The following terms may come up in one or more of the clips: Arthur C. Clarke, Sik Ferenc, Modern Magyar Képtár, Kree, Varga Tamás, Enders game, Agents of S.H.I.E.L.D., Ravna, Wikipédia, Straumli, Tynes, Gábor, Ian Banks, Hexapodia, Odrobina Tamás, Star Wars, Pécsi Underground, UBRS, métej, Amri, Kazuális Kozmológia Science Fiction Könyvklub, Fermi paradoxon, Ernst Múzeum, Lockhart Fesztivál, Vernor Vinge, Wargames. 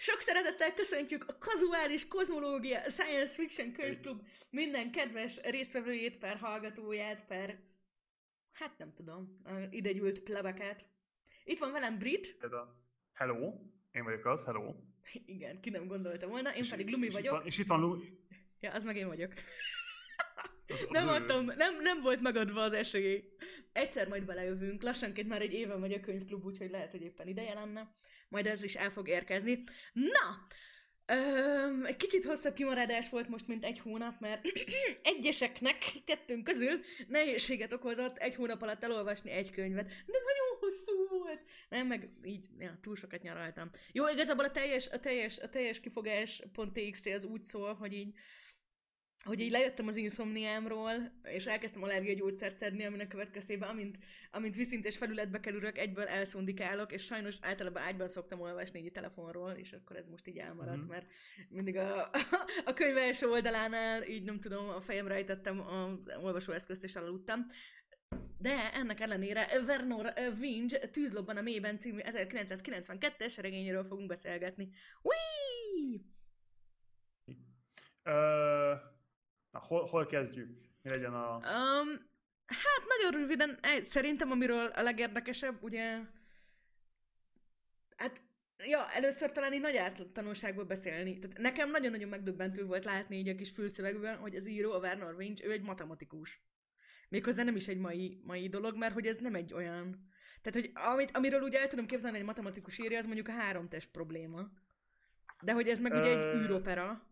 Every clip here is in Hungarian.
Sok szeretettel köszöntjük a Kazuális Kozmológia Science Fiction Könyvklub minden kedves résztvevőjét, per hallgatóját, per... hát nem tudom, idegyűlt plebekát. Itt van velem Brit. Hello, én vagyok az, hello. Igen, ki nem gondolta volna, én pedig Lumi vagyok. És itt van Lumi. Ja, az meg én vagyok. Nem adtam, nem volt megadva az esély. Egyszer majd belejövünk, lassanként már egy éve megy a könyvklub, úgyhogy lehet, hogy éppen ideje lenne. Majd ez is el fog érkezni. Na! Egy kicsit hosszabb kimaradás volt most, mint egy hónap, mert egyeseknek, kettőnk közül nehézséget okozott egy hónap alatt elolvasni egy könyvet. De nagyon hosszú volt! Nem, meg így, ja, túl sokat nyaraltam. Jó, igazából a teljes kifogás.txt az úgy szól, hogy így lejöttem az inszomniámról, és elkezdtem allergiagyógyszert szedni, aminek következtében, amint viszintes felületbe kerülök, egyből elszundikálok, és sajnos általában ágyban szoktam olvasni így telefonról, és akkor ez most így elmaradt, mert mindig a könyv első oldalánál, így nem tudom, a fejemre ejtettem a olvasóeszközt, és elaludtam. De ennek ellenére Vernor Vinge Tűzlobban a mélyben című 1992-es regényéről fogunk beszélgetni. Whee! Hol kezdjük? Mi legyen a... hát nagyon röviden, szerintem amiről a legérdekesebb, ugye... Hát, ja, először talán így nagy ártatlanságból beszélni. Tehát nekem nagyon-nagyon megdöbbentő volt látni így a kis fülszövegben, hogy az író, a Vernor Vinge, ő egy matematikus. Méghozzá nem is egy mai dolog, mert hogy ez nem egy olyan... Tehát, hogy amiről úgy el tudom képzelni, hogy egy matematikus írja, az mondjuk a háromtest probléma. De hogy ez meg ugye egy űropera.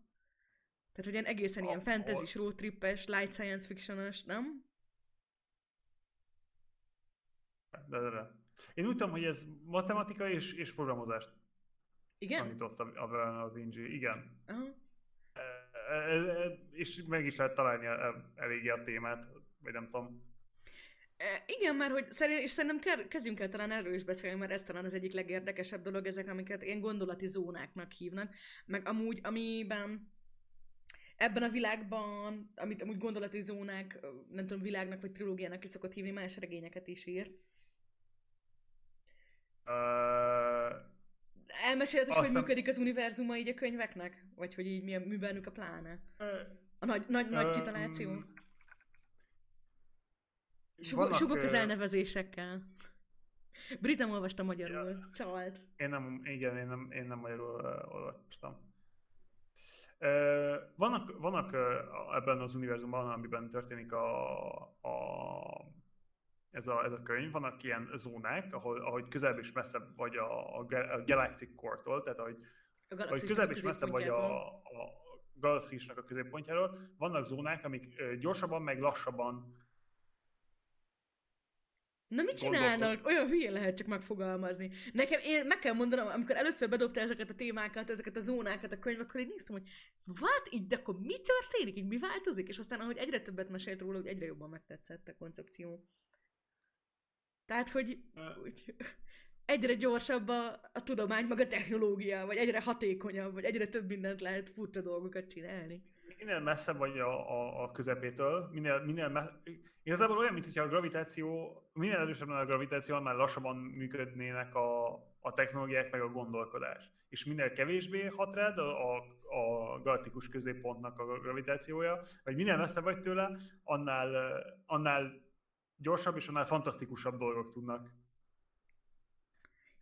Tehát, hogy ilyen egészen ilyen fantasy-s, roadtrippes, light science fiction-os, nem? De. Én úgy tudom, hogy ez matematika és programozást. Igen? Amit ott a Vinge, igen. Uh-huh. És meg is lehet találni eléggé a témát, vagy nem tudom. Igen, mert hogy szerintem kezdjünk el talán erről is beszélni, mert ez talán az egyik legérdekesebb dolog, ezek, amiket ilyen gondolati zónáknak hívnak. Meg amúgy, amiben... Ebben a világban, amit amúgy gondolati zónák, nem tudom, világnak vagy trilógiának is szokott hívni, más regényeket is ír. Elmesélted, hogy működik az univerzuma így a könyveknek? Vagy hogy így mi bennük a pláne? A nagy kitaláció? Sugok az elnevezésekkel. Brit nem olvasta magyarul. Ja. Csalt. Én nem magyarul olvastam. Vannak ebben az univerzumban, amiben történik ez a könyv, vannak ilyen zónák, ahogy közelebb és messzebb vagy a Galactic Core-tól, tehát ahogy közelebb és messzebb vagy a galaxisnak a középpontjáról, vannak zónák, amik gyorsabban, meg lassabban. Na mit csinálnak? Olyan hülye lehet csak megfogalmazni. Nekem, én meg kell mondanom, amikor először bedobta ezeket a témákat, ezeket a zónákat a könyv, akkor így néztem, hogy what? Így, de akkor mi történik? Így mi változik? És aztán, ahogy egyre többet mesélt róla, hogy egyre jobban megtetszett a koncepció. Tehát, hogy egyre gyorsabb a tudomány, meg a technológia, vagy egyre hatékonyabb, vagy egyre több mindent lehet furcsa dolgokat csinálni. Minél messzebb vagy a közepétől, igazából olyan, mintha a gravitáció, minél erősebb a gravitáció, már lassabban működnének a technológiák, meg a gondolkodás. És minél kevésbé hat rád a galaktikus középpontnak a gravitációja, vagy minél messzebb vagy tőle, annál gyorsabb és annál fantasztikusabb dolgok tudnak.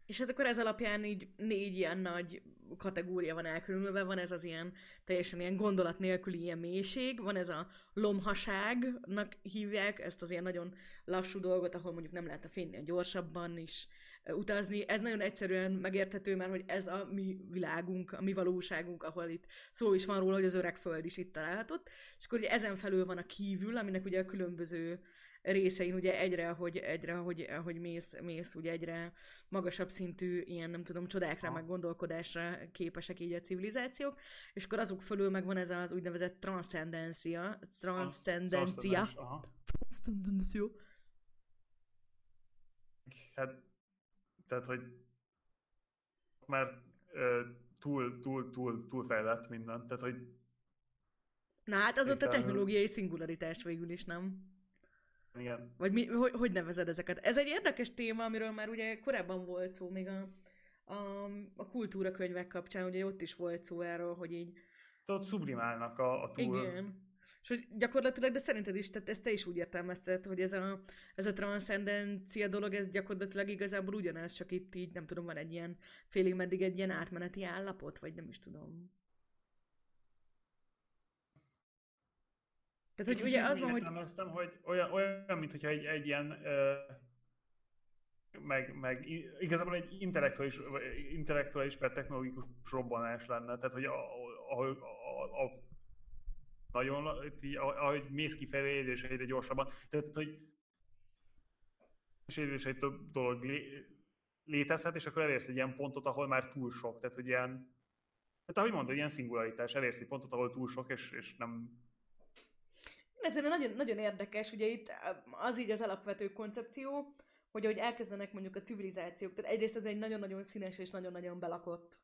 És hát akkor ez alapján így 4 ilyen nagy kategória van elkülönülve, van ez az ilyen teljesen ilyen gondolat nélküli ilyen mélység, van ez a lomhaságnak hívják, ezt az ilyen nagyon lassú dolgot, ahol mondjuk nem lehet a fénynél gyorsabban is utazni. Ez nagyon egyszerűen megérthető, mert hogy ez a mi világunk, a mi valóságunk, ahol itt szó is van róla, hogy az öreg föld is itt találhatott. És akkor ugye ezen felül van a kívül, aminek ugye a különböző részein ugye egyre, ahogy mész, ugye egyre magasabb szintű ilyen, nem tudom, csodákra, meg gondolkodásra képesek így a civilizációk, és akkor azok fölül meg van ez az úgynevezett transzcendencia. Hát, tehát, hogy már túl fejlett minden, tehát, hogy... Na hát az ott a technológiai szingularitás végül is, nem? Igen. Vagy hogy nevezed ezeket? Ez egy érdekes téma, amiről már ugye korábban volt szó, még a kultúrakönyvek kapcsán, ugye ott is volt szó erről, hogy így... Tehát ott szublimálnak a túl... Igen. És hogy gyakorlatilag, de szerinted is, tehát ezt te is úgy értelmezted, hogy ez a transzendencia dolog, ez gyakorlatilag igazából ugyanaz, csak itt így, nem tudom, van egy ilyen félig meddig egy ilyen átmeneti állapot, vagy nem is tudom. Tehát, hogy ugye az van, hogy... Értelmeztem, hogy olyan mintha egy ilyen... Meg igazából egy intellektuális per technológikus robbanás lenne, tehát hogy nagyon, ahogy mész kifelé érzéseidre gyorsabban, tehát hogy érzéseid több dolog létezhet, és akkor elérsz egy ilyen pontot, ahol már túl sok, tehát hogy ilyen, tehát ahogy mondod, ilyen szingularitás, elérsz egy pontot, ahol túl sok, és nem... Ezért nagyon, nagyon érdekes, ugye itt az így az alapvető koncepció, hogy ahogy elkezdenek mondjuk a civilizációk, tehát egyrészt ez egy nagyon-nagyon színes és nagyon-nagyon belakott,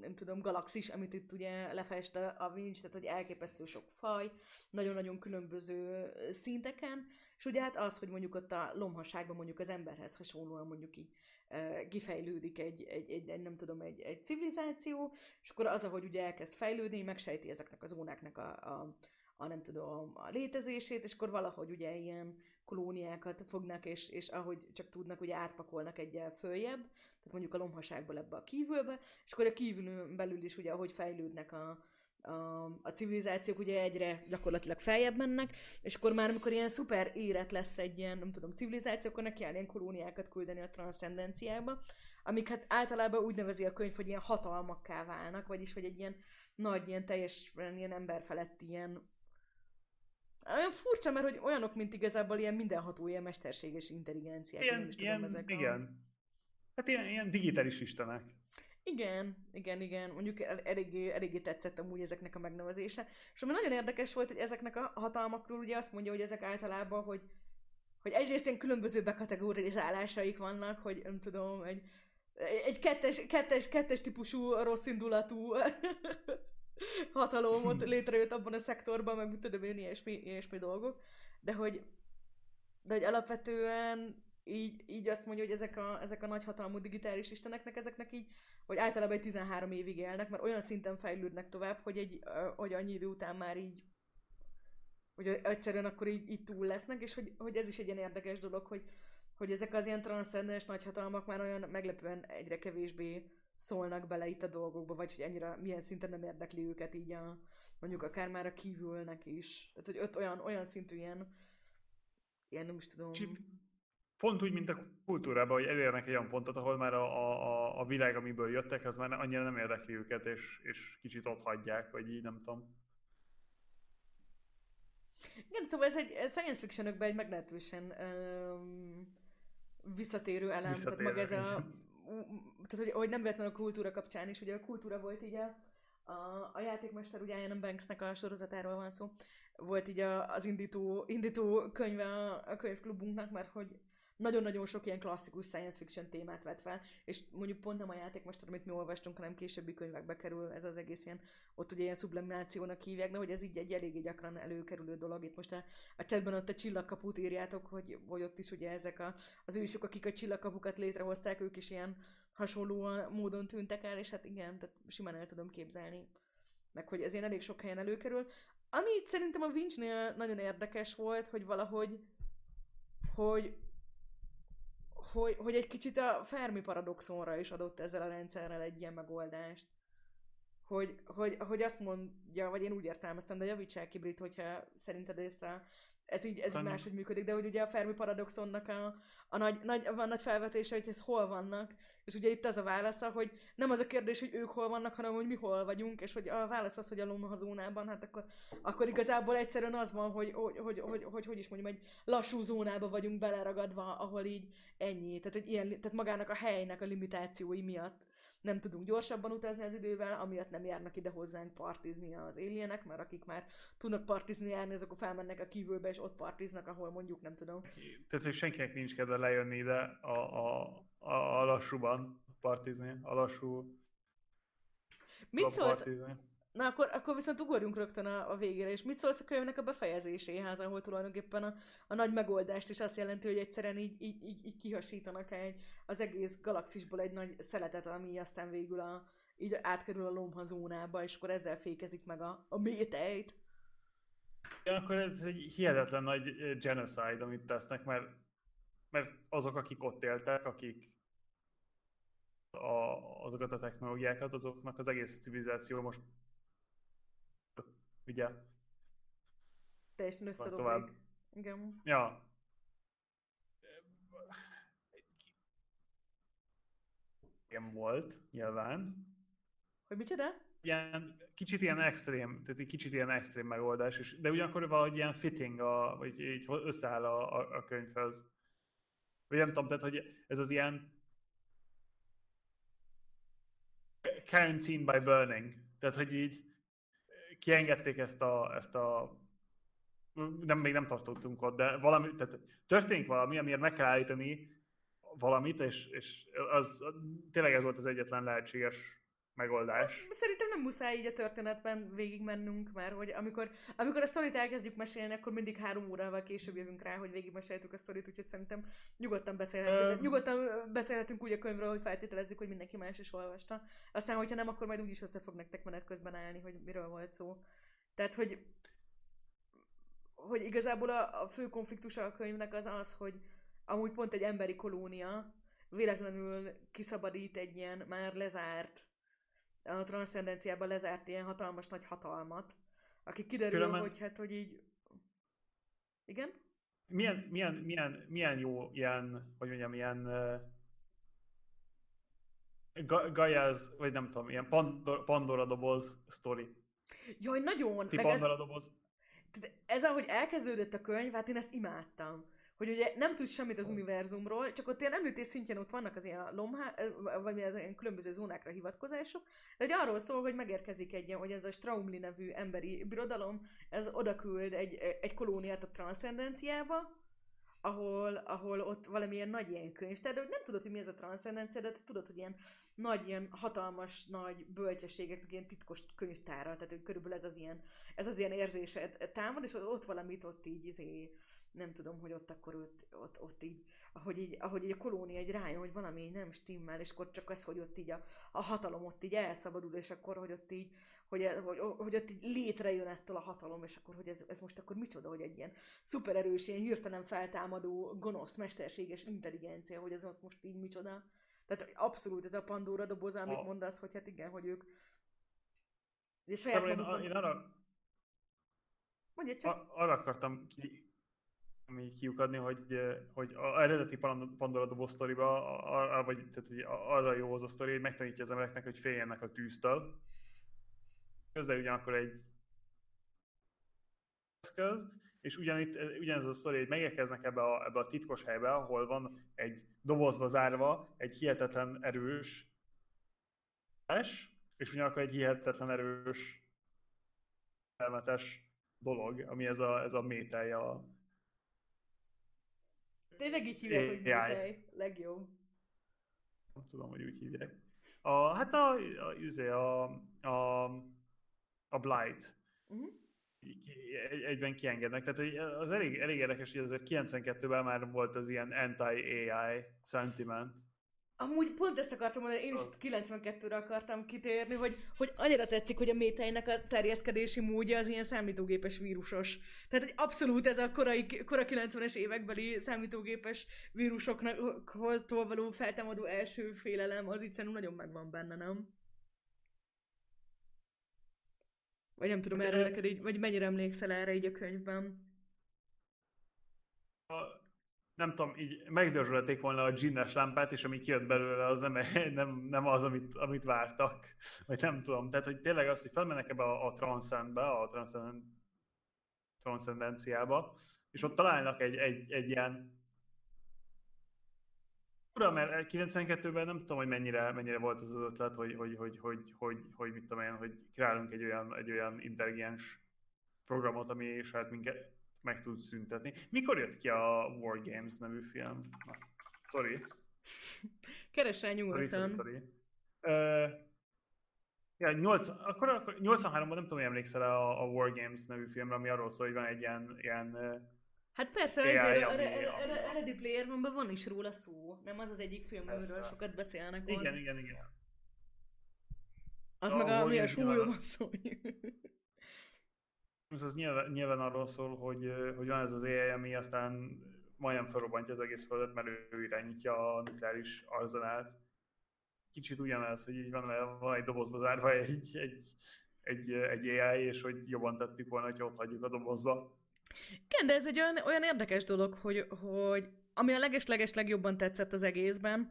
nem tudom, galaxis, amit itt ugye lefest a Vinge, tehát hogy elképesztő sok faj, nagyon-nagyon különböző szinteken, és ugye hát az, hogy mondjuk ott a lomhasságban mondjuk az emberhez hasonlóan mondjuk így kifejlődik egy civilizáció, és akkor az, ahogy ugye elkezd fejlődni, megsejti ezeknek az zónáknak a nem tudom, a létezését, és akkor valahogy ugye ilyen kolóniákat fognak, és ahogy csak tudnak, ugye átpakolnak egyel följebb, tehát mondjuk a lomhaságból ebbe a kívülbe, és akkor a kívülön belül is ugye, ahogy fejlődnek a civilizációk, ugye egyre gyakorlatilag feljebb mennek, és akkor már amikor ilyen szuper érett lesz egy ilyen, nem tudom, civilizáció, akkor neki áll ilyen kolóniákat küldeni a transzcendenciába, amik hát általában úgy nevezi a könyv, hogy ilyen hatalmakká válnak, vagyis hogy egy ilyen nagy, ilyen teljesen ilyen emberfeletti ilyen. Olyan furcsa, mert hogy olyanok, mint igazából ilyen mindenható, ilyen mesterséges intelligenciák. Igen. Hát ilyen digitális istenek. Igen. Mondjuk eléggé tetszett amúgy ezeknek a megnevezése. És ami nagyon érdekes volt, hogy ezeknek a hatalmakról ugye azt mondja, hogy ezek általában, hogy egyrészt ilyen különböző bekategorizálásaik vannak, hogy nem tudom, egy kettes típusú rosszindulatú hatalomot létrejött abban a szektorban, meg tudom én, ilyesmi dolgok, de hogy alapvetően így azt mondja, hogy ezek a nagyhatalmú digitális isteneknek, ezeknek így, hogy általában egy 13 évig élnek, mert olyan szinten fejlődnek tovább, hogy annyi idő után már így, hogy egyszerűen akkor így túl lesznek, és hogy ez is egy ilyen érdekes dolog, hogy ezek az ilyen transzcendens nagyhatalmak már olyan meglepően egyre kevésbé szólnak bele itt a dolgokba, vagy hogy ennyire milyen szinten nem érdekli őket így mondjuk akár már a kívülnek is. Tehát, hogy ott olyan szintű ilyen nem is tudom... Pont úgy, mint a kultúrában, hogy elérnek egy olyan pontot, ahol már a világ, amiből jöttek, az már annyira nem érdekli őket, és kicsit ott hagyják, vagy így, nem tudom. Igen, szóval ez egy science fiction-ökben egy meglehetősen visszatérő elem. Tehát maga ez tehát, hogy nem vettem a kultúra kapcsán is, ugye a kultúra volt így a játékmester, ugye Ian Banksnek a sorozatáról van szó, volt így az indító könyve a könyvklubunknak, mert hogy nagyon-nagyon sok ilyen klasszikus science fiction témát vett fel, és mondjuk pont nem a játékmester, amit mi olvastunk, hanem későbbi könyvekbe kerül ez az egész ilyen, ott ugye ilyen sublimációnak hívják, de hogy ez így egy eléggé gyakran előkerülő dolog. Itt most a chatben ott a csillagkaput írjátok, hogy ott is ugye ezek az ősök, akik a csillagkapukat létrehozták, ők is ilyen hasonlóan módon tűntek el, és hát igen, tehát simán el tudom képzelni, meg hogy ez ilyen elég sok helyen előkerül. Ami itt szerintem a Vinge-nél nagyon érdekes volt, hogy valahogy, hogy egy kicsit a Fermi paradoxonra is adott ezzel a rendszerrel egy ilyen megoldást. Hogy azt mondja, vagy én úgy értelmeztem, de javítsál ki, Brit, hogyha szerinted ez így máshogy működik, de hogy ugye a Fermi paradoxonnak a nagy felvetése, hogy ez hol vannak, és ugye itt az a válasza, hogy nem az a kérdés, hogy ők hol vannak, hanem hogy mi hol vagyunk, és hogy a válasz az, hogy a lomhazónában, hát akkor igazából egyszerűen az van, hogy is mondjam, egy lassú zónába vagyunk beleragadva, ahol így ennyi, tehát magának a helynek a limitációi miatt nem tudunk gyorsabban utazni az idővel, amiatt nem járnak ide hozzánk partizni az alienek, mert akik már tudnak partizni járni, azok felmennek a kívülbe, és ott partiznak, ahol mondjuk nem tudom. Tehát, hogy senkinek nincs kedve lejönni ide a lassúban partizni, a lassú... Mit szólsz? Na, akkor viszont ugorjunk rögtön a végére, és mit szólsz a könyvnek a befejezéséhez, ahol tulajdonképpen a nagy megoldást is azt jelenti, hogy egyszerűen így kihasítanak az egész galaxisból egy nagy szeletet, ami aztán végül így átkerül a lomha zónába, és akkor ezzel fékezik meg a métejt. Ja, akkor ez egy hihetetlen nagy genocide, amit tesznek, mert azok, akik ott éltek, akik azokat a technológiákat, azoknak az egész civilizáció most ugye? Teljesen összeroplik. Igen. Ja. Ilyen volt, nyilván. Hogy micsoda? Kicsit ilyen extrém megoldás, és, de ugyanakkor valahogy ilyen fitting, vagy így összeáll a könyvhöz. Vagy nem tudom, tehát, hogy ez az ilyen quarantine by burning. Tehát, hogy így kiengedték ezt a... Még nem tartottunk ott, de valami, tehát történik valami, amiért meg kell állítani valamit, és az, tényleg ez volt az egyetlen lehetséges megoldás. Szerintem nem muszáj így a történetben végigmennünk, mert hogy amikor a sztorit elkezdjük mesélni, akkor mindig 3 órával később jövünk rá, hogy végigmeséltük a sztorit, úgyhogy szerintem nyugodtan beszélhetünk úgy a könyvről, hogy feltételezzük, hogy mindenki más is olvasta. Aztán, hogyha nem, akkor majd úgyis össze fog nektek menet közben állni, hogy miről volt szó. Tehát, hogy igazából a fő konfliktusa a könyvnek az, hogy amúgy pont egy emberi kolónia véletlenül kiszabadít egy ilyen már lezárt, a transzcendenciában lezárt ilyen hatalmas nagy hatalmat, aki kiderül, különben... hogy hát, hogy így... Igen? Milyen jó ilyen, hogy mondjam, ilyen Gajáz, vagy nem tudom, ilyen Pandora doboz sztori. Jaj, nagyon! Ti Pandora doboz. Ez ahogy elkezdődött a könyv, hát én ezt imádtam. Hogy ugye nem tudsz semmit az univerzumról, csak ott ilyen említés szintjén ott vannak az ilyen vagy az ilyen különböző zónákra hivatkozások, de ugye arról szól, hogy megérkezik egy ilyen, hogy ez a Straumli nevű emberi birodalom, ez odaküld egy kolóniát a transzcendenciába, ahol ott valamilyen nagy ilyen könyv, tehát nem tudod, hogy mi ez a transzcendencia, de tudod, hogy ilyen nagy, ilyen hatalmas, nagy bölcsességek, ilyen titkos könyvtára, tehát körülbelül ez az ilyen érzése támad, és ott valamit ott így nem tudom, hogy ott akkor ott így, ahogy így a kolónia egy rájön, hogy valami így nem stimmel, és akkor csak ez, hogy ott így a hatalom ott így elszabadul, és akkor, hogy ott így, hogy ott így létrejön ettől a hatalom, és akkor, hogy ez most akkor micsoda, hogy egy ilyen szupererős, ilyen hirtelen feltámadó, gonosz, mesterséges intelligencia, hogy ez ott most így micsoda. Tehát abszolút ez a Pandora doboz, amit mondasz, hogy hát igen, hogy ők... Mondja csak. Arra akartam kiukadni, hogy az eredeti Pandora doboz sztoriba, vagy tehát arra jó az a sztori, hogy megtanítja az embereknek, hogy féljenek a tűztől. Közben ugyanakkor egy eszköz, és ugyanez a sztori, hogy megérkeznek ebbe a titkos helybe, ahol van egy dobozba zárva egy hihetetlen erős és ugyanakkor egy hihetetlen erős termetes dolog, ami ez a métej a... Tényleg így hívják, hogy métej. Legjobb. Nem tudom, hogy úgy hívják. A Blight. Uh-huh. Egyben kiengednek. Tehát az elég érdekes, hogy azért 92-ben már volt az ilyen anti-AI sentiment. Amúgy pont ezt akartam mondani, én is 92-re akartam kitérni, hogy annyira tetszik, hogy a métejnek a terjeszkedési módja az ilyen számítógépes vírusos. Tehát abszolút ez a kora 90-es évekbeli számítógépes vírusokhoz való feltámadó első félelem, az itt szerintem nagyon megvan benne, nem? Vagy nem tudom, erre neked így, vagy mennyire emlékszel erre így a könyvben? Nem tudom, így megdörzsölték volna a dzsinnes lámpát, és ami kijött belőle, az nem az, amit vártak. Vagy nem tudom. Tehát, hogy tényleg az, hogy felmennek ebbe a transzcendenciába, és ott találnak egy ilyen... Ura, mert 92-ben nem tudom, hogy mennyire volt az ötlet, hogy mit tudom én, hogy kreálunk egy olyan intelligens programot, ami saját minket meg tud szüntetni. Mikor jött ki a Wargames nevű film? Sorry. Keresel nyugodtan. Sorry. Ja, 83-ban nem tudom, hogy emlékszel a Wargames nevű filmre, ami arról szól, hogy van egy ilyen hát persze, ezért a Ready Player One-ban van is róla szó. Nem az az egyik film, amiről sokat beszélnek volna. Igen. Az meg ami a súlyban szól. Ez nyilván arról szól, hogy van ez az AI, ami aztán majdnem felrobbantja az egész földet, mert ő irányítja a nukleáris arzenát. Kicsit ugyanaz, hogy így van egy dobozba zárva egy AI, és hogy jobban tettük volna, hogyha ott hagyjuk a dobozba. Igen, de ez egy olyan érdekes dolog, hogy ami a leges legjobban tetszett az egészben,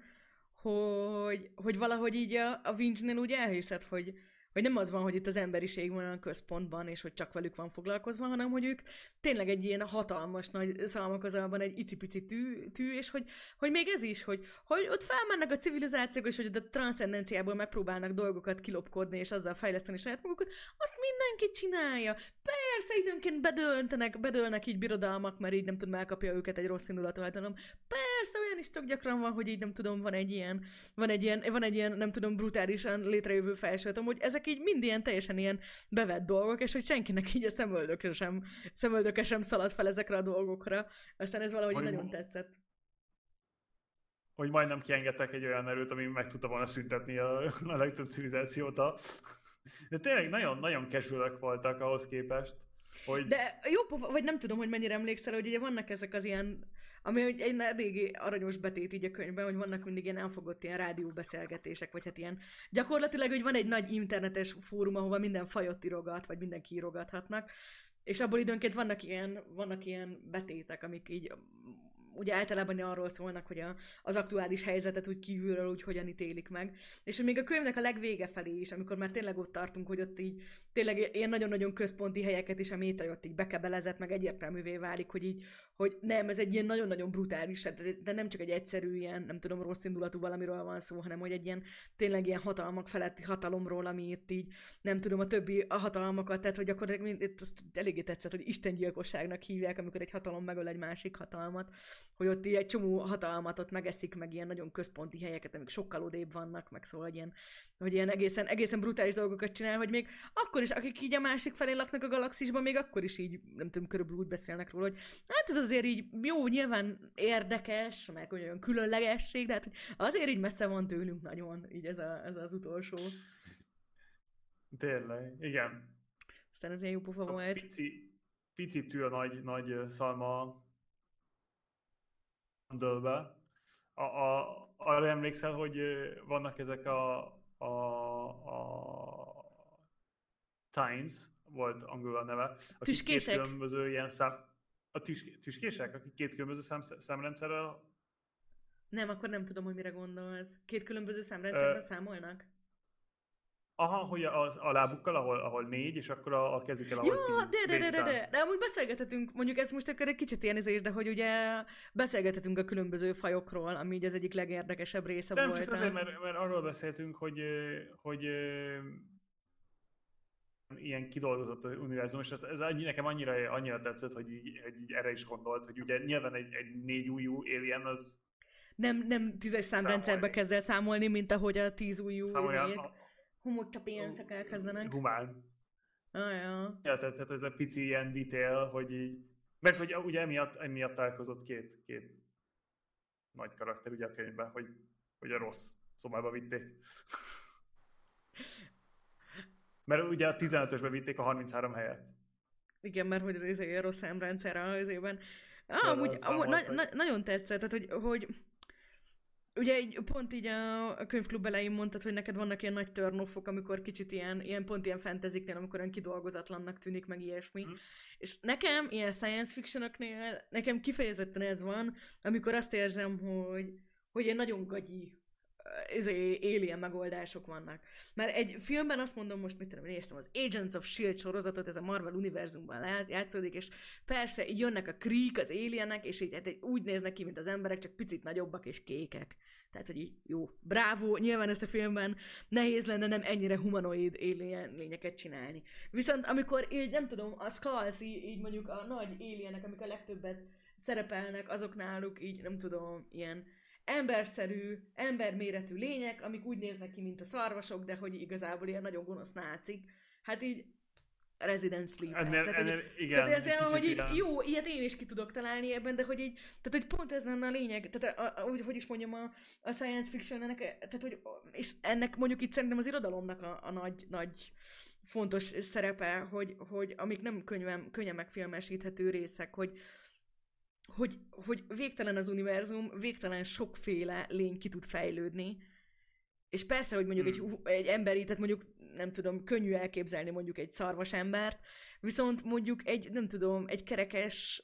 hogy valahogy így a Vinge-nél úgy elhiszed, hogy nem az van, hogy itt az emberiség van a központban, és hogy csak velük van foglalkozva, hanem hogy ők tényleg egy ilyen hatalmas nagy szalmakazalban egy icipici tű, és hogy még ez is, hogy ott felmennek a civilizációk, és hogy a transzendenciából megpróbálnak dolgokat kilopkodni, és azzal fejleszteni saját magukat, azt mindenki csinálja. Persze, időnként bedőlnek így birodalmak, mert így nem tudom, elkapja őket egy rossz indulatú hatalom. Persze, olyan is tök gyakran van, hogy így nem tudom, van egy ilyen nem tudom, brutálisan létrejövő felsőtom, hogy ezek így mind ilyen teljesen ilyen bevett dolgok, és hogy senkinek így a szemöldöke sem szalad fel ezekre a dolgokra. Aztán ez valahogy nagyon tetszett. Hogy majdnem kiengedtek egy olyan erőt, ami meg tudta volna szüntetni a legtöbb civilizációt. De tényleg nagyon casual-ek voltak ahhoz képest, hogy... De jó, vagy nem tudom, hogy mennyire emlékszel, hogy ugye vannak ezek az ilyen... Ami egy régi aranyos betét így a könyvben, hogy vannak mindig ilyen elfogott ilyen rádióbeszélgetések, vagy hát ilyen gyakorlatilag, hogy van egy nagy internetes fórum, ahova minden fajot írogat, vagy mindenki írogathatnak, és abból időnként vannak ilyen betétek, amik így ugye általában arról szólnak, hogy az aktuális helyzetet úgy kívülről úgy hogyan ítélik meg. És hogy még a könyvnek a legvége felé is, amikor már tényleg ott tartunk, hogy ott így tényleg ilyen nagyon-nagyon központi helyeket is, ami ott így bekebelezett, meg egyértelművé válik, hogy így, hogy nem, ez egy ilyen nagyon-nagyon brutális, de nem csak egy egyszerű ilyen, nem tudom, rossz indulatú valamiről van szó, hanem hogy egy ilyen tényleg ilyen hatalmak feletti hatalomról, ami itt így, nem tudom, a többi a hatalmakat, tehát hogy akkor eléggé tetszett, hogy istengyilkosságnak hívják, amikor egy hatalom megöl egy másik hatalmat, hogy ott így egy csomó hatalmat ott megeszik, meg ilyen nagyon központi helyeket, amik sokkal odébb vannak, meg szóval hogy ilyen egészen brutális dolgokat csinál, hogy még akkor is, akik így a másik felén laknak a galaxisban, még akkor is így, nem tudom, körülbelül úgy beszélnek róla, hogy hát ez azért így jó, nyilván érdekes, meg olyan különlegesség, de hát azért így messze van tőlünk nagyon, így ez az utolsó. Tényleg, igen. Aztán ez ilyen jó pofa volt. Pici tű a nagy szalma dőlbe. Arra emlékszel, hogy vannak ezek a tines, volt angolul a neve, tüskések. Akik két különböző számrendszerrel... Nem, akkor nem tudom, hogy mire gondolsz. Két különböző számrendszerben számolnak? Aha, hogy a lábukkal, ahol 4, és akkor a kezükkel, ahol 10. Ja, de amúgy beszélgethetünk, mondjuk ez most akkor egy kicsit ilyen izés, de hogy ugye beszélgethetünk a különböző fajokról, ami így az egyik legérdekesebb része volt. Nem, csak azért, mert arról beszéltünk, hogy ilyen kidolgozott az univerzum, és ez nekem annyira tetszett, hogy így erre is gondolt, hogy ugye nyilván egy 4 ujjú alien az... Nem 10-es számrendszerbe kezd el számolni, mint ahogy a 10 ujjú homoktapénszek elkezdenek. Humán. Ja. Ja, tetszett ez a pici ilyen detail, hogy így... Mert hogy ugye emiatt találkozott két nagy karakter ugye a könyvben, hogy a rossz szobába vitték. Mert ugye a 15-ösbe vitték a 33 helyet. Igen, mert hogy a rossz számrendszer a hőzében. Nagyon tetszett, tehát hogy ugye pont így a könyvklub elején mondtad, hogy neked vannak ilyen nagy turn-offok, amikor kicsit ilyen pont ilyen fantasynél, amikor olyan kidolgozatlannak tűnik, meg ilyesmi. És nekem ilyen science fictionoknél, nekem kifejezetten ez van, amikor azt érzem, hogy ilyen nagyon gagyi alien megoldások vannak. Mert egy filmben azt mondom, most mit tudom, néztem az Agents of S.H.I.E.L.D. sorozatot, ez a Marvel univerzumban játszódik, és persze így jönnek a Kree, az alienek, és így hát úgy néznek ki, mint az emberek, csak picit nagyobbak és kékek. Tehát, hogy így jó, brávó, nyilván ezt a filmben nehéz lenne nem ennyire humanoid alien lényeket csinálni. Viszont amikor így, nem tudom, a Skulls így mondjuk a nagy alienek, amik a legtöbbet szerepelnek, azok náluk így, nem tudom, ilyen emberszerű, emberméretű lények, amik úgy néznek ki, mint a szarvasok, de hogy igazából ilyen nagyon gonosz nácik. Hát így Resident Sleeper. Tehát ez olyan, hogy így, jó, ilyet én is ki tudok találni ebben, de hogy így, tehát hogy pont ez lenne a lényeg, tehát hogy is mondjam, a science fiction ennek, tehát hogy, és ennek mondjuk itt szerintem az irodalomnak a nagy fontos szerepe, hogy amik nem könnyen megfilmesíthető részek, hogy végtelen az univerzum, végtelen sokféle lény ki tud fejlődni, és persze, hogy mondjuk egy emberi, tehát mondjuk nem tudom, könnyű elképzelni mondjuk egy szarvas embert, viszont mondjuk egy, nem tudom, egy kerekes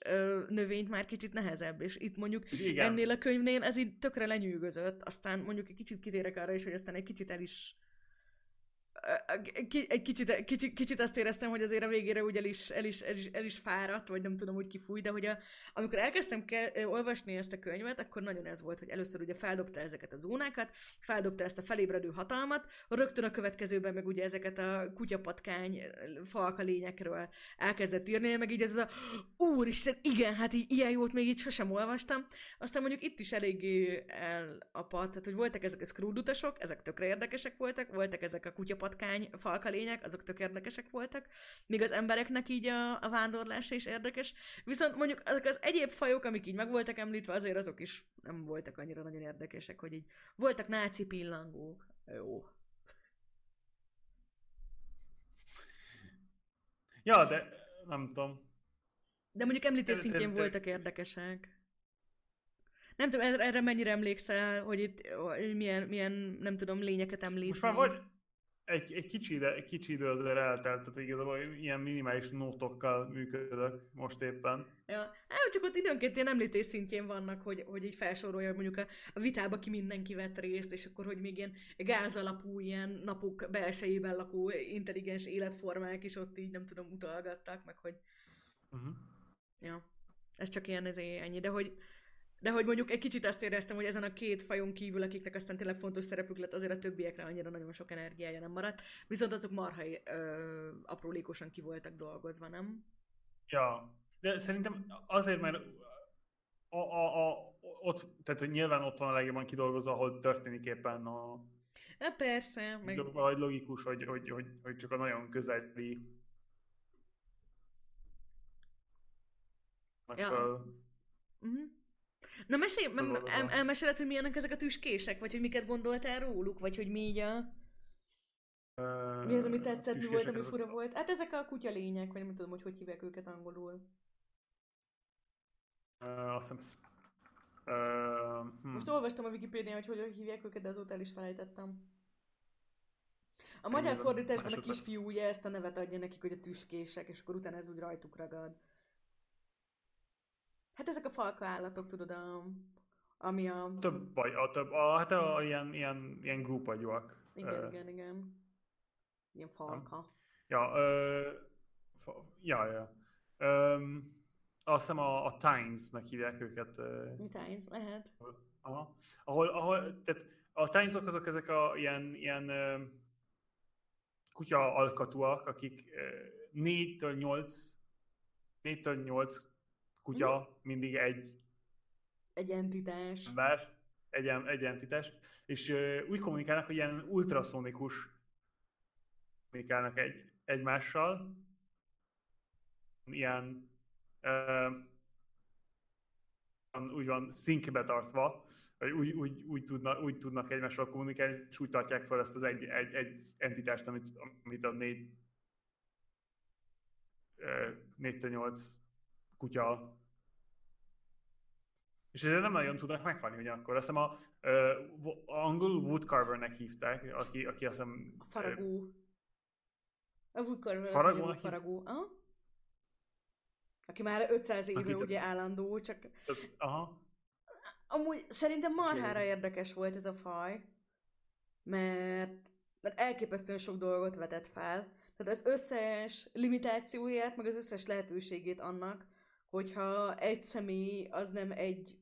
növényt már kicsit nehezebb, és itt mondjuk ennél a könyvnél ez így tökre lenyűgözött, aztán mondjuk egy kicsit kitérek arra is, hogy aztán egy kicsit el is kicsit azt éreztem, hogy azért a végére úgy el is fáradt, vagy nem tudom, úgy kifúj, de hogy amikor elkezdtem olvasni ezt a könyvet, akkor nagyon ez volt, hogy először ugye feldobta ezeket a zónákat, feldobta ezt a felébredő hatalmat, rögtön a következőben meg ugye ezeket a kutyapatkány falka lényekről elkezdett írni, meg így ez a úristen, igen, hát így, ilyen jót még így sosem olvastam. Aztán mondjuk itt is eléggé elapadt, tehát hogy voltak ezek a scroodutasok, ezek tökre érdekesek voltak ezek a kutyapatkányok, falka lények, azok tök érdekesek voltak, még az embereknek így a vándorlása is érdekes, viszont mondjuk azok az egyéb fajok, amik így meg voltak említve, azért azok is nem voltak annyira nagyon érdekesek, hogy így voltak náci pillangók. Jó. Ja, de nem tudom. De mondjuk említés szintjén voltak érdekesek. Nem tudom, erre mennyire emlékszel, hogy itt milyen nem tudom, lényeket említni. Most már volt Egy kicsi idő azért eltelt, tehát igazából ilyen minimális nótokkal működök most éppen. Ja, csak ott időnként ilyen említés szintjén vannak, hogy így felsorolja mondjuk a vitába ki mindenki vett részt, és akkor, hogy még ilyen gázalapú, ilyen napok belsejében lakó intelligens életformák is ott így, nem tudom, utalgattak, meg hogy... Uh-huh. Ja, ez csak ilyen ennyi, de hogy mondjuk egy kicsit azt éreztem, hogy ezen a két fajon kívül, akiknek aztán tényleg fontos szerepük lett, azért a többiekre annyira nagyon sok energiája nem maradt. Viszont azok marha aprólékosan ki voltak dolgozva, nem? Ja, de szerintem azért, mert ott, tehát nyilván ott van a legjobban kidolgozva, ahol történik éppen a... Na persze. Valahogy logikus, hogy csak a nagyon közeli... Ja. Uh-huh. Na elmeséled, hogy milyenek ezek a tüskések? Vagy hogy miket gondoltál róluk? Vagy hogy mi így mi az, ami tetszett, mi volt, ami fura volt? Hát ezek a kutyalények, vagy nem tudom, hogy hívják őket angolul. Most olvastam a Wikipédián, hogy hívják őket, de azóta el is felejtettem. A magyar fordításban a kisfiú ugye ezt a nevet adja nekik, hogy a tüskések, és akkor utána ez úgy rajtuk ragad. Hát ezek a falka állatok, tudod, ami a... Több, ilyen grúpagyúak. Igen, igen. Ilyen falka. Ja. Azt hiszem a Tynes-nek hívják őket. Mi Tynes? Lehet. Aha. Ahol, tehát a Tynes-ok azok ezek a ilyen kutya alkatúak, akik 4-8 kutya mindig egy entitás. Ember, egy entitás. És úgy kommunikálnak, hogy ilyen ultraszonikus kommunikálnak egymással. Ilyen úgy van szinkbe tartva, hogy úgy tudnak egymással kommunikálni, és úgy tartják fel ezt az egy entitást, amit a 4-8 kutya. És ezért nem nagyon tudnak meghalni ugyanakkor. Azt hiszem angolul woodcarvernek hívták, aki azt hiszem... A faragó. A woodcarver az faragó. Aha. Aki már 500 éve ugye állandó, csak... Aha. Amúgy szerintem marhára érdekes volt ez a faj, mert elképesztően sok dolgot vetett fel. Tehát az összes limitációját, meg az összes lehetőségét annak, hogyha egy személy az nem egy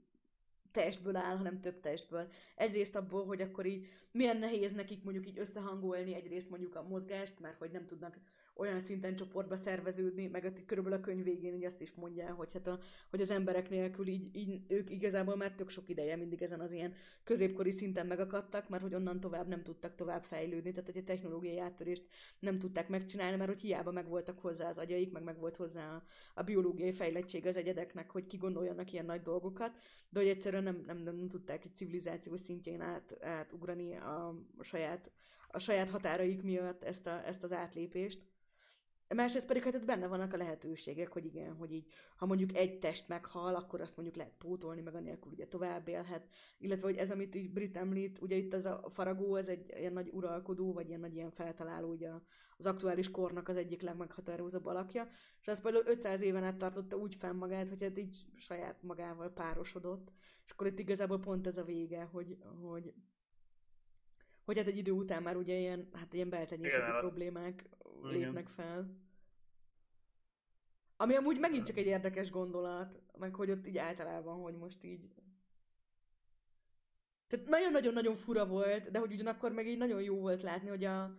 testből áll, hanem több testből. Egyrészt abból, hogy akkor így milyen nehéz nekik mondjuk így összehangolni egyrészt mondjuk a mozgást, mert hogy nem tudnak olyan szinten csoportba szerveződni, meg itt körülbelül a könyv végén így azt is mondja, hogy, hát hogy az emberek nélkül így ők igazából már tök sok ideje mindig ezen az ilyen középkori szinten megakadtak, mert hogy onnan tovább nem tudtak tovább fejlődni, tehát hogy a technológiai áttörést nem tudták megcsinálni, mert hogy hiába megvoltak hozzá az agyaik, meg volt hozzá a biológiai fejlettség az egyedeknek, hogy kigondoljanak ilyen nagy dolgokat, de hogy egyszerűen nem tudták egy civilizáció szintjén átugrani a saját határaik miatt ezt az átlépést. Másrészt pedig hát benne vannak a lehetőségek, hogy igen, hogy így, ha mondjuk egy test meghal, akkor azt mondjuk lehet pótolni, meg anélkül ugye tovább élhet. Illetve, hogy ez, amit így Brit említ, ugye itt az a faragó, ez egy ilyen nagy uralkodó, vagy ilyen nagy ilyen feltaláló, ugye az aktuális kornak az egyik legmeghatározóbb alakja, és azt például 500 éven át tartotta úgy fenn magát, hogy hát így saját magával párosodott. És akkor itt igazából pont ez a vége, hogy hát egy idő után már ugye ilyen, hát ilyen beltenyészeti problémák lépnek fel. Ami amúgy megint csak egy érdekes gondolat, meg hogy ott így általában, hogy most így... Tehát nagyon-nagyon-nagyon fura volt, de hogy ugyanakkor meg így nagyon jó volt látni, hogy Én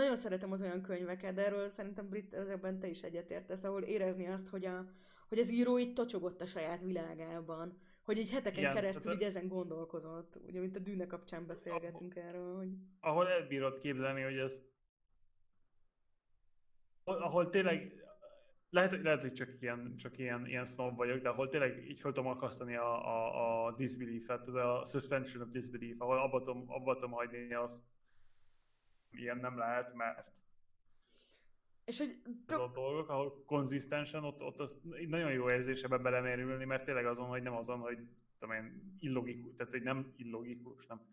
nagyon szeretem az olyan könyveket, de erről szerintem Brit, ebben te is egyetértesz, ahol érezni azt, hogy az író így tocsogott a saját világában. Hogy így heteken keresztül így ezen gondolkozott, ugye, mint a Dűne kapcsán beszélgetünk erről, hogy... Ahol elbírod képzelni, hogy ez... Ahol tényleg... Lehet, hogy csak ilyen snob vagyok, de ahol tényleg így fel tudom akasztani a disbelief-et, a suspension of disbelief, ahol abba tudom hagyni azt, ilyen nem lehet, mert... És hogy a dolgok, ahol konzisztensen, ott az nagyon jó érzés ebbe belemérülni, mert tényleg azon, hogy nem azon, hogy tudom én, illogikus, tehát egy nem illogikus, nem.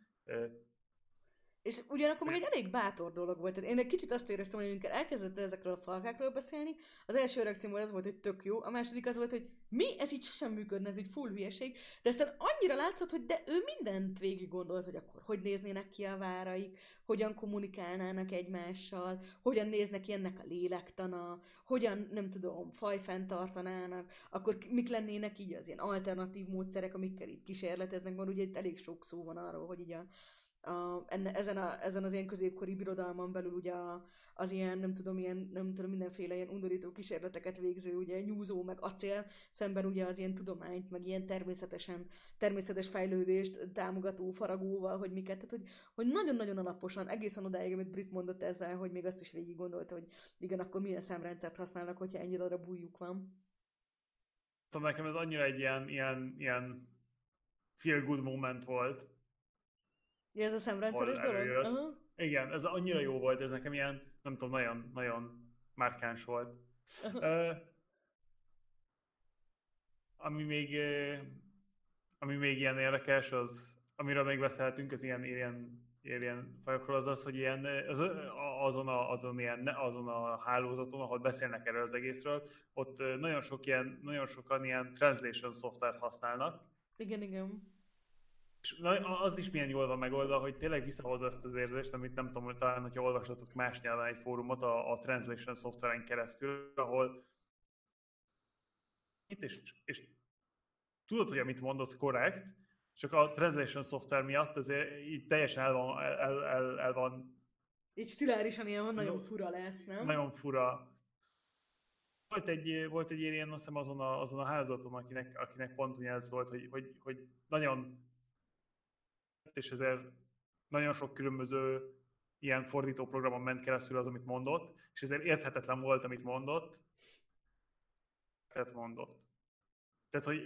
És ugyanakkor még egy elég bátor dolog volt. Tehát én egy kicsit azt éreztem, hogy amikor elkezdett ezekről a falkákról beszélni, az első reakcióm az volt, hogy tök jó, a második az volt, hogy mi? Ez így sosem működne, ez így full hülyeség, de aztán annyira látszott, hogy de ő mindent végig gondolt, hogy akkor hogy néznének ki a váraik, hogyan kommunikálnának egymással, hogyan néznek ki ennek a lélektana, hogyan, nem tudom, fajfent tartanának, akkor mik lennének így az ilyen alternatív módszerek, amikkel itt kísérleteznek, mert ugye itt elég sok szó van arról, hogy így ezen az ilyen középkori birodalmon belül ugye az ilyen, nem tudom, mindenféle ilyen undorító kísérleteket végző, ugye nyúzó, meg acél, szemben ugye az ilyen tudományt, meg ilyen természetes fejlődést támogató faragóval, hogy miket, tehát hogy nagyon-nagyon alaposan, egészen odáig, amit Brit mondott ezzel, hogy még azt is végig gondolta, hogy igen, akkor milyen számrendszert használnak, hogyha ennyi darab ujjuk van. Nekem ez annyira egy ilyen feel good moment volt. Ja, ez a szemrendszeres dolog? Uh-huh. Igen, ez annyira jó volt, ez nekem ilyen, nem tudom, nagyon-nagyon márkáns volt. Uh-huh. Ami még ilyen érdekes, az, amiről még beszélhetünk, az ilyen fajokról, az, hogy ilyen, azon a hálózaton, ahol beszélnek erről az egészről, ott nagyon sokan ilyen translation szoftvert használnak. Igen. És az is milyen jól van megoldva, hogy tényleg visszahozza ezt az érzést, amit nem tudom, talán, hogyha olvasatok más nyelven egy fórumot a translation szoftveren keresztül, ahol itt és tudod, hogy amit mondasz korrekt, csak a translation szoftver miatt azért így teljesen el van. Így stilárisan ilyen nagyon fura lesz, nem? Nagyon fura. Volt egy ilyen, azt hiszem, azon a hálózaton, akinek pont ugyanez volt, hogy nagyon... és ezért nagyon sok különböző ilyen fordító programon ment keresztül az, amit mondott, és ezért érthetetlen volt, amit mondott. Tehát, hogy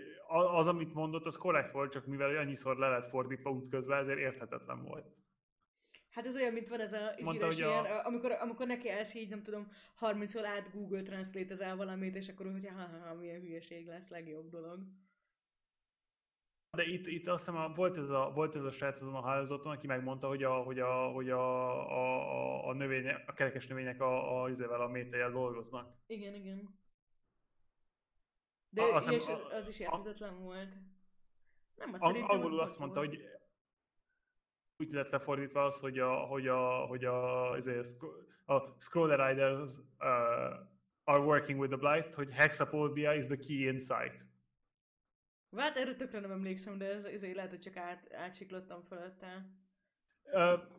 az, amit mondott, az korrekt volt, csak mivel annyiszor le lett fordítva útközben, ezért érthetetlen volt. Hát ez olyan, mint van ez a híres ilyen, amikor neki elsz így, nem tudom, 30-szor át Google Translate-ezel valamit, és akkor hogy milyen hülyeség lesz, legjobb dolog. De itt azt hiszem volt ez a srác azon a hálózaton, aki megmondta, hogy a növények, a kerekes növények a métejjel dolgoznak. Igen. De az is érthetetlen volt. Nem, azt szerintem az angolul azt mondta, hogy úgy lett lefordítva az, hogy a Scroller Riders are working with the blight, hogy Hexapodia is the key insight. Hát erről tökre nem emlékszem, de ez lehet, hogy csak átsiklottam fölötte.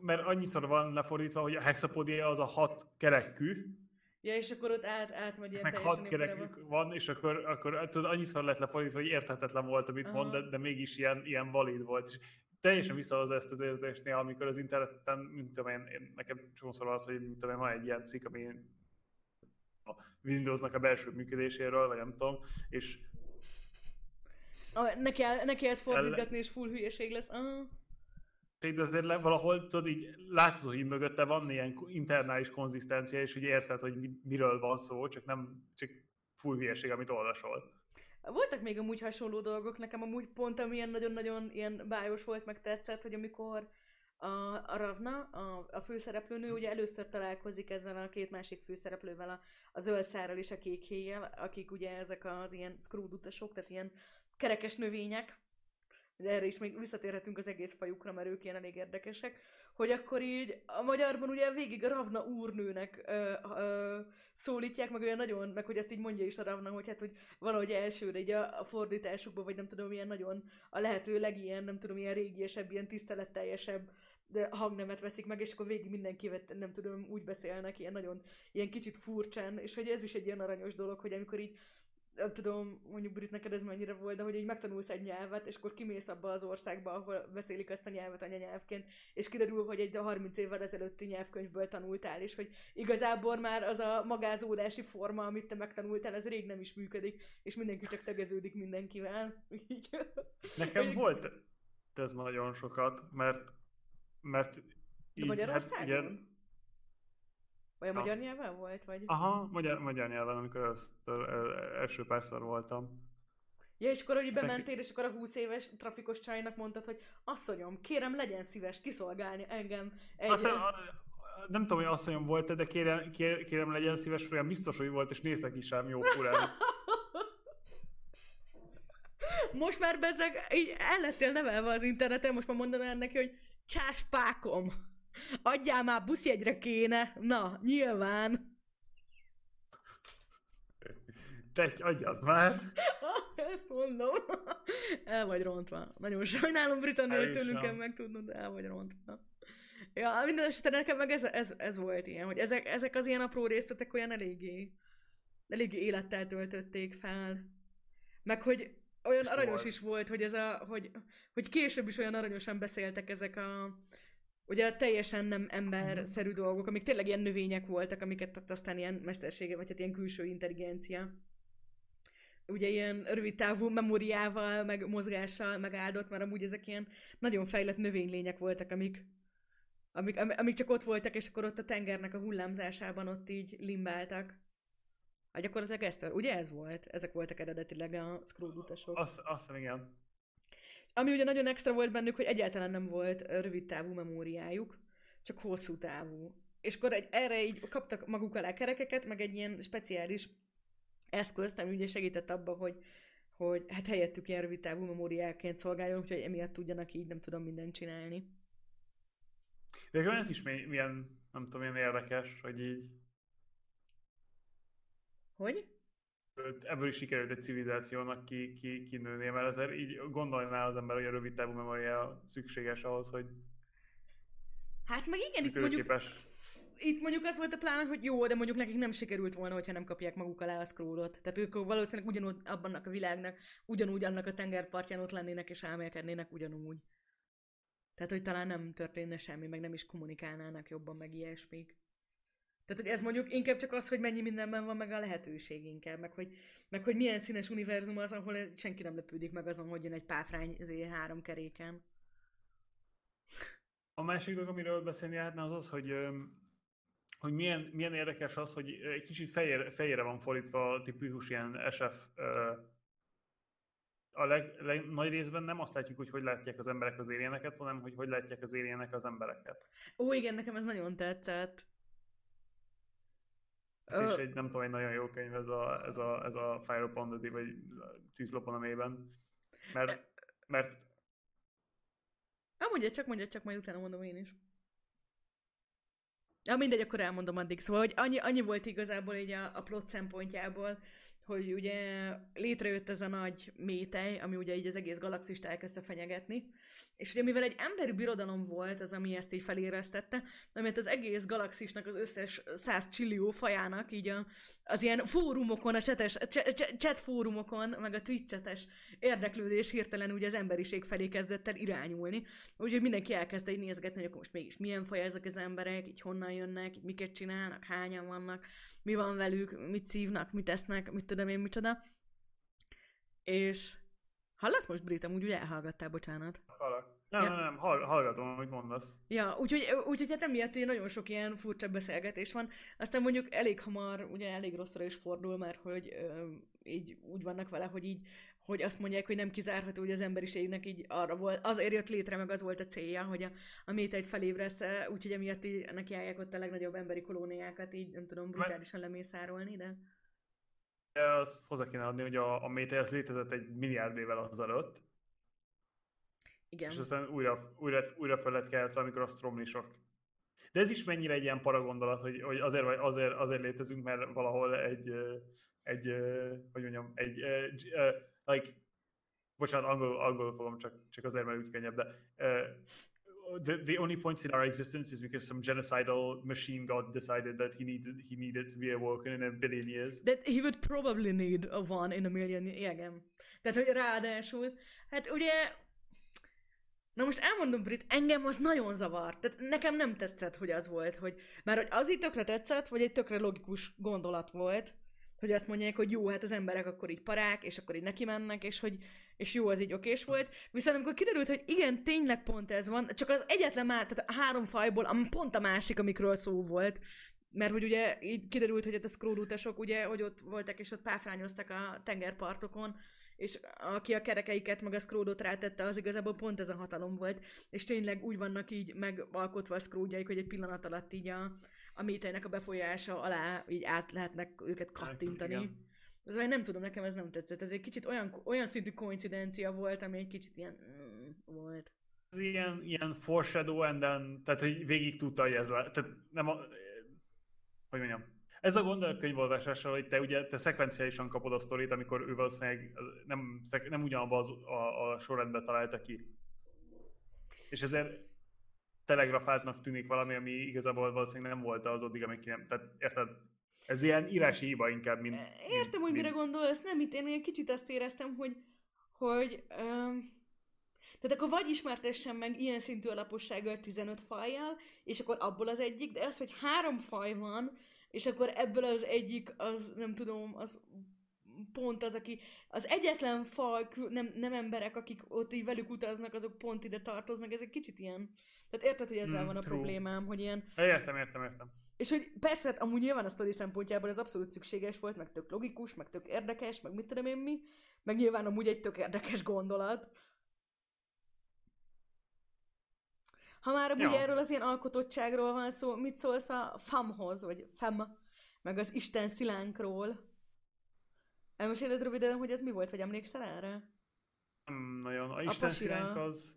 Mert annyiszor van lefordítva, hogy a hexapódia az a 6 kerekű. Ja, és akkor ott átmegy ilyen teljesen. Meg 6 kerekük van, és akkor tudod, annyiszor lett lefordítva, hogy érthetetlen volt, amit mond, de mégis ilyen valid volt. És teljesen visszahoz ezt az érzést néha, amikor az interneten, mint tudom én, nekem csomószor az, hogy mint tudom én, van egy ilyen cikk, ami a Windowsnak a belső működéséről, vagy nem tudom, és neki ezt fordítgatni, és full hülyeség lesz. De azért valahol tudod, így látod, hogy mögötte van ilyen internális konzisztencia, és hogy érted, hogy miről van szó, csak full hülyeség, amit olvasol. Voltak még amúgy hasonló dolgok, nekem amúgy pont amilyen nagyon-nagyon ilyen bájos volt, meg tetszett, hogy amikor a Ravna, a főszereplőnő ugye először találkozik ezzel a két másik főszereplővel, a zöld szárral és a kék héjjel, akik ugye ezek az ilyen screwed utasok, tehát ilyen kerekes növények, de erre is még visszatérhetünk az egész fajukra, mert ők ilyen elég érdekesek, hogy akkor így a magyarban ugye végig a Ravna úrnőnek szólítják, meg olyan nagyon, meg hogy ezt így mondja is a Ravna, hogy hát, hogy valahogy elsőre így a fordításukban, vagy nem tudom, ilyen nagyon a lehető legilyen, nem tudom, ilyen régiesebb, ilyen tiszteletteljesebb hangnemet veszik meg, és akkor végig mindenki, nem tudom, úgy beszélnek, ilyen nagyon, ilyen kicsit furcsán, és hogy ez is egy ilyen aranyos dolog, hogy amikor így nem tudom, mondjuk Brit, neked ez mennyire volt, de hogy így megtanulsz egy nyelvet, és akkor kimész abba az országba, ahol beszélik ezt a nyelvet anyanyelvként, és kiderül, hogy egy 30 évvel ezelőtti nyelvkönyvből tanultál, és hogy igazából már az a magázódási forma, amit te megtanultál, ez rég nem is működik, és mindenki csak tegeződik mindenkivel. Nekem volt ez nagyon sokat, mert így... Magyarországon? Hát, vagy a magyar nyelven volt? Vagy? Aha, magyar nyelven, amikor első párszor voltam. Ja, és akkor, hogy bementél, és akkor a 20 éves trafikos csajnak mondtad, hogy asszonyom, kérem, legyen szíves kiszolgálni engem egy... Nem tudom, hogy asszonyom volt-e, de kérem, legyen szíves, olyan biztos, hogy volt, és néznek is rám jó furán. Most már bezzeg, így el lettél nevelve az interneten, most már mondanám neki, hogy csáspákom! Adjál már, buszjegyre kéne! Na, nyilván! Te adjad már! Ezt mondom! El vagy rontva. Nagyon sajnálom, Britannia, tőlünk kell megtudnod, de el vagy rontva. Ja, minden esetben nekem meg ez volt ilyen, hogy ezek az ilyen apró részletek olyan eléggé élettel töltötték fel. Meg hogy olyan aranyos is volt, hogy hogy később is olyan aranyosan beszéltek ezek a... Ugye teljesen nem emberszerű dolgok, amik tényleg ilyen növények voltak, amiket aztán ilyen mestersége, vagy hát ilyen külső intelligencia. Ugye ilyen rövidtávú memóriával, meg mozgással megáldott, mert amúgy ezek ilyen nagyon fejlett növénylények voltak, amik csak ott voltak, és akkor ott a tengernek a hullámzásában ott így limbáltak. Hát gyakorlatilag ugye ez volt? Ezek voltak eredetileg a scroll utasok. Azt igen. Ami ugye nagyon extra volt bennük, hogy egyáltalán nem volt rövidtávú memóriájuk, csak hosszú távú. És akkor erre így kaptak maguk alá kerekeket, meg egy ilyen speciális eszközt, ami ugye segített abba, hogy hát helyettük ilyen rövidtávú memóriáként szolgáljon, úgyhogy emiatt tudjanak így nem tudom mindent csinálni. De ez is milyen, nem tudom, milyen érdekes, hogy így... Hogy? Ebből is sikerült egy civilizációnak kinőni, mert azért így gondolná az ember, hogy a rövid távú memória szükséges ahhoz, hogy... Hát meg igen, itt mondjuk az volt a plán, hogy jó, de mondjuk nekik nem sikerült volna, hogyha nem kapják maguk alá a scrollot. Tehát ők valószínűleg ugyanúgy abban a világnak, ugyanúgy annak a tengerpartján ott lennének és elmélkednének ugyanúgy. Tehát, hogy talán nem történne semmi, meg nem is kommunikálnának jobban, meg ilyesmik. Tehát, hogy ez mondjuk inkább csak az, hogy mennyi mindenben van, meg a lehetőség inkább, meg hogy milyen színes univerzum az, ahol senki nem lepődik meg azon, hogy jön egy páfrány három keréken. A másik dolog, amiről beszélni lehetne, az, hogy milyen érdekes az, hogy egy kicsit fejére van fordítva a tipikus ilyen SF. A nagy részben nem azt látjuk, hogy látják az emberek az alieneket, hanem hogy látják az alienek az embereket. Ó, igen, nekem ez nagyon tetszett. És egy, nem tudom, egy nagyon jó könyv ez a Fire Upon the Day, vagy Tűzlopon a mélyben. Mert... Mondja csak, majd utána mondom én is. Mindegy, akkor elmondom addig. Szóval, hogy annyi volt igazából így a plot szempontjából, hogy ugye létrejött ez a nagy métej, ami ugye így az egész galaxist elkezdte fenyegetni, és ugye mivel egy emberi birodalom volt az, ami ezt így feléreztette, amit az egész galaxisnak, az összes 100 trillió fajának, így az ilyen fórumokon, a chat fórumokon, meg a Twitch-csetes érdeklődés hirtelen ugye az emberiség felé kezdett el irányulni, úgyhogy mindenki elkezdte így nézgetni, hogy akkor most mégis milyen faja ezek az emberek, így honnan jönnek, így miket csinálnak, hányan vannak, mi van velük, mit szívnak, mit esznek, mit tudom én micsoda. És hallasz most, Brit? Amúgy ugye elhallgattál, bocsánat. Hallak. Nem, hallgatom, amit mondasz. Ja, úgyhogy hát emiatt nagyon sok ilyen furcsa beszélgetés van. Aztán mondjuk elég hamar, ugye elég rosszra is fordul, mert hogy így úgy vannak vele, hogy így, hogy azt mondják, hogy nem kizárható, hogy az emberiségnek így arra volt, azért jött létre, meg az volt a célja, hogy a métejt felébressze, úgyhogy emiatt így ennek járják ott a legnagyobb emberi kolóniákat, így nem tudom, brutálisan lemészárolni, de... Azt hozzá kéne adni, hogy a métej az létezett egy milliárd évvel azelőtt. Igen. És aztán újra felett kellett, amikor a Straumlisok. De ez is mennyire egy ilyen paragondolat, hogy azért létezünk, mert valahol bocsánat, angolul fogom, csak azért, mert úgy könnyebb, de the only point in our existence is because some genocidal machine god decided that he needed to be awoken in a billion years. That he would probably need a one in a million years. Igen. Tehát, hogy ráadásul, hát ugye, na most elmondom, Brit, engem az nagyon zavar. Tehát nekem nem tetszett, hogy az volt, hogy már hogy az így tökre tetszett, vagy egy tökre logikus gondolat volt, hogy azt mondják, hogy jó, hát az emberek akkor így parák, és akkor így neki mennek, és hogy és jó, az így okés volt. Viszont amikor kiderült, hogy igen, tényleg pont ez van, csak az egyetlen már, tehát a 3 fajból, pont a másik, amikről szó volt, mert hogy ugye így kiderült, hogy hát a scroll utasok, ugye, hogy ott voltak, és ott páfrányoztak a tengerpartokon, és aki a kerekeiket, meg a scrollot rátette, az igazából pont ez a hatalom volt, és tényleg úgy vannak így megalkotva a scrolljaik, hogy egy pillanat alatt így a métejnek a befolyása alá így át lehetnek őket kattintani. Azért én nem tudom, nekem ez nem tetszett. Ez egy kicsit olyan szintű koincidencia volt, ami egy kicsit ilyen volt. Ez ilyen foreshadow, and then, tehát hogy végig tudta, hogy ez le. Tehát nem hogy mondjam. Ez a gond a könyvolvasással, hogy te ugye szekvenciálisan kapod a sztorit, amikor ő valószínűleg nem ugyanabban a sorrendben találta ki. És ezért telegrafáltnak tűnik valami, ami igazából valószínűleg nem volt az addig, amik nem... Tehát érted? Ez ilyen írási hiba inkább, mint... Értem, hogy mire gondolsz, nem? Itt én egy kicsit azt éreztem, hogy tehát akkor vagy ismertessen meg ilyen szintű alapossággal 15 fajjal, és akkor abból az egyik, de az, hogy 3 faj van, és akkor ebből az egyik, az nem tudom, az pont az, aki az egyetlen faj, nem emberek, akik ott így velük utaznak, azok pont ide tartoznak, ez egy kicsit ilyen... Tehát érted, hogy ezzel van a problémám, hogy ilyen... Értem. És hogy persze, hát amúgy nyilván a sztori szempontjából ez abszolút szükséges volt, meg tök logikus, meg tök érdekes, meg mit tudom én mi, meg nyilván amúgy egy tök érdekes gondolat. Ha már amúgy erről az ilyen alkotottságról van szó, mit szólsz a famhoz, vagy fem, meg az Isten szilánkról? Elmeséled röviden, hogy ez mi volt, vagy emlékszel erre? Nem nagyon. A Isten szilánk az...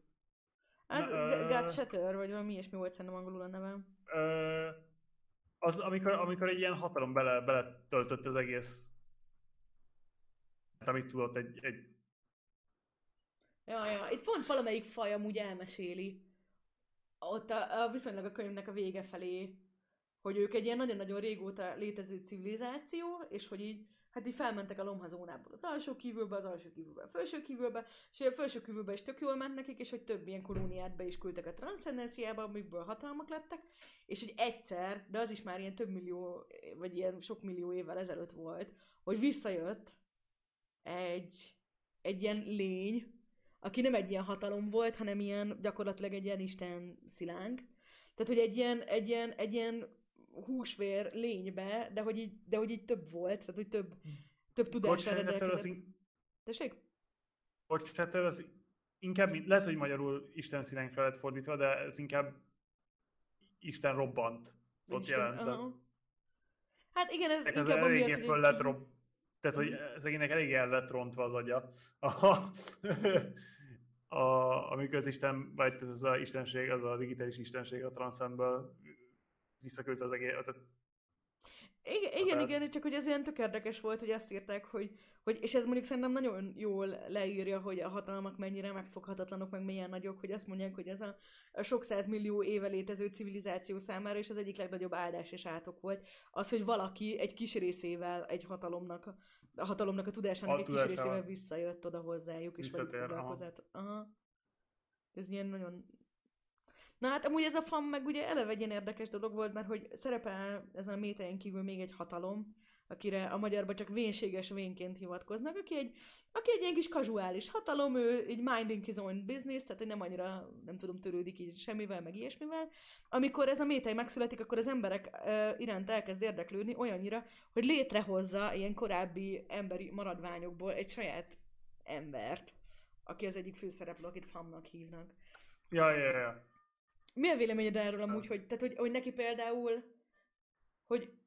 Az God Shatter, vagy valami ilyesmi volt, szerintem angolul a nevem. Az, amikor egy ilyen hatalom beletöltött az egész... Hát, amit tudott egy... Ja, itt pont valamelyik faj amúgy elmeséli. Ott viszonylag a könyvnek a vége felé, hogy ők egy ilyen nagyon-nagyon régóta létező civilizáció, és hogy így, hát így felmentek a lomhazónából az alsó kívülbe, a felső kívülbe, és a felső kívülbe is tök jól ment nekik, és hogy több ilyen kolóniát be is küldtek a transzcendenciába, amikből hatalmak lettek, és hogy egyszer, de az is már ilyen több millió, vagy ilyen sok millió évvel ezelőtt volt, hogy visszajött egy ilyen lény, aki nem egy ilyen hatalom volt, hanem ilyen gyakorlatilag egy ilyen Isten szilánk. Tehát, hogy egy ilyen húsvér lénybe, de hogy így több volt, tehát, hogy több tudással rendelkezett. Tessék? Kocsától az inkább, lehet, hogy magyarul Isten szilánkra lett fordítva, de ez inkább Isten robbant. Ott jelent. Uh-huh. Hát igen, ez inkább a miatt, hogy... Tehát, hogy szegénynek elég el lett rontva az agya, amikor az Isten, vagy ez az istenség, az a digitális istenség a transzendből visszaküldte az egész. Igen, csak hogy ez ilyen tök érdekes volt, hogy azt írták, hogy és ez mondjuk szerintem nagyon jól leírja, hogy a hatalmak mennyire megfoghatatlanok, meg milyen nagyok, hogy azt mondják, hogy ez a sok százmillió éve létező civilizáció számára is az egyik legnagyobb áldás és átok volt. Az, hogy valaki egy kis részével egy hatalomnak a tudásának egy kis részével visszajött oda hozzájuk, és velük foglalkozott. Aha. Ez ilyen nagyon... Na hát amúgy ez a fan meg ugye eleve egy ilyen érdekes dolog volt, mert hogy szerepel ezen a métején kívül még egy hatalom, akire a magyarban csak vénséges vénként hivatkoznak, aki egy ilyen kis kazuális hatalom, ő így minding his own business, tehát nem annyira, nem tudom, törődik így semmivel, meg ilyesmivel. Amikor ez a métej megszületik, akkor az emberek iránt elkezd érdeklődni olyannyira, hogy létrehozza ilyen korábbi emberi maradványokból egy saját embert, aki az egyik főszereplő, akit fannak hívnak. Ja. Mi a véleményed erről amúgy, hogy neki például, hogy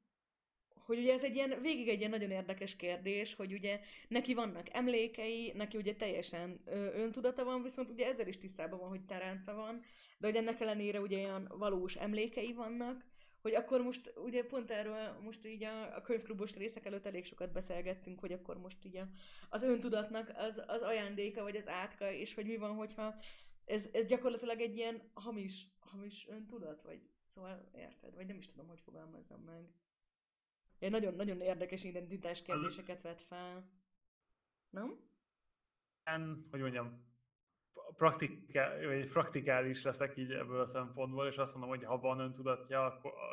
ugye ez egy ilyen, végig egy ilyen nagyon érdekes kérdés, hogy ugye neki vannak emlékei, neki ugye teljesen öntudata van, viszont ugye ezzel is tisztában van, hogy teremtve van, de hogy ennek ellenére ugye olyan valós emlékei vannak, hogy akkor most ugye pont erről most így a könyvklubos részek előtt elég sokat beszélgettünk, hogy akkor most így az öntudatnak az ajándéka, vagy az átka, és hogy mi van, hogyha ez gyakorlatilag egy ilyen hamis öntudat, vagy szóval érted, vagy nem is tudom, hogy fogalmazzam meg. Ilyen nagyon-nagyon érdekes identitás kérdéseket vett fel. Nem? Hogy mondjam, praktikális leszek így ebből a szempontból, és azt mondom, hogy ha van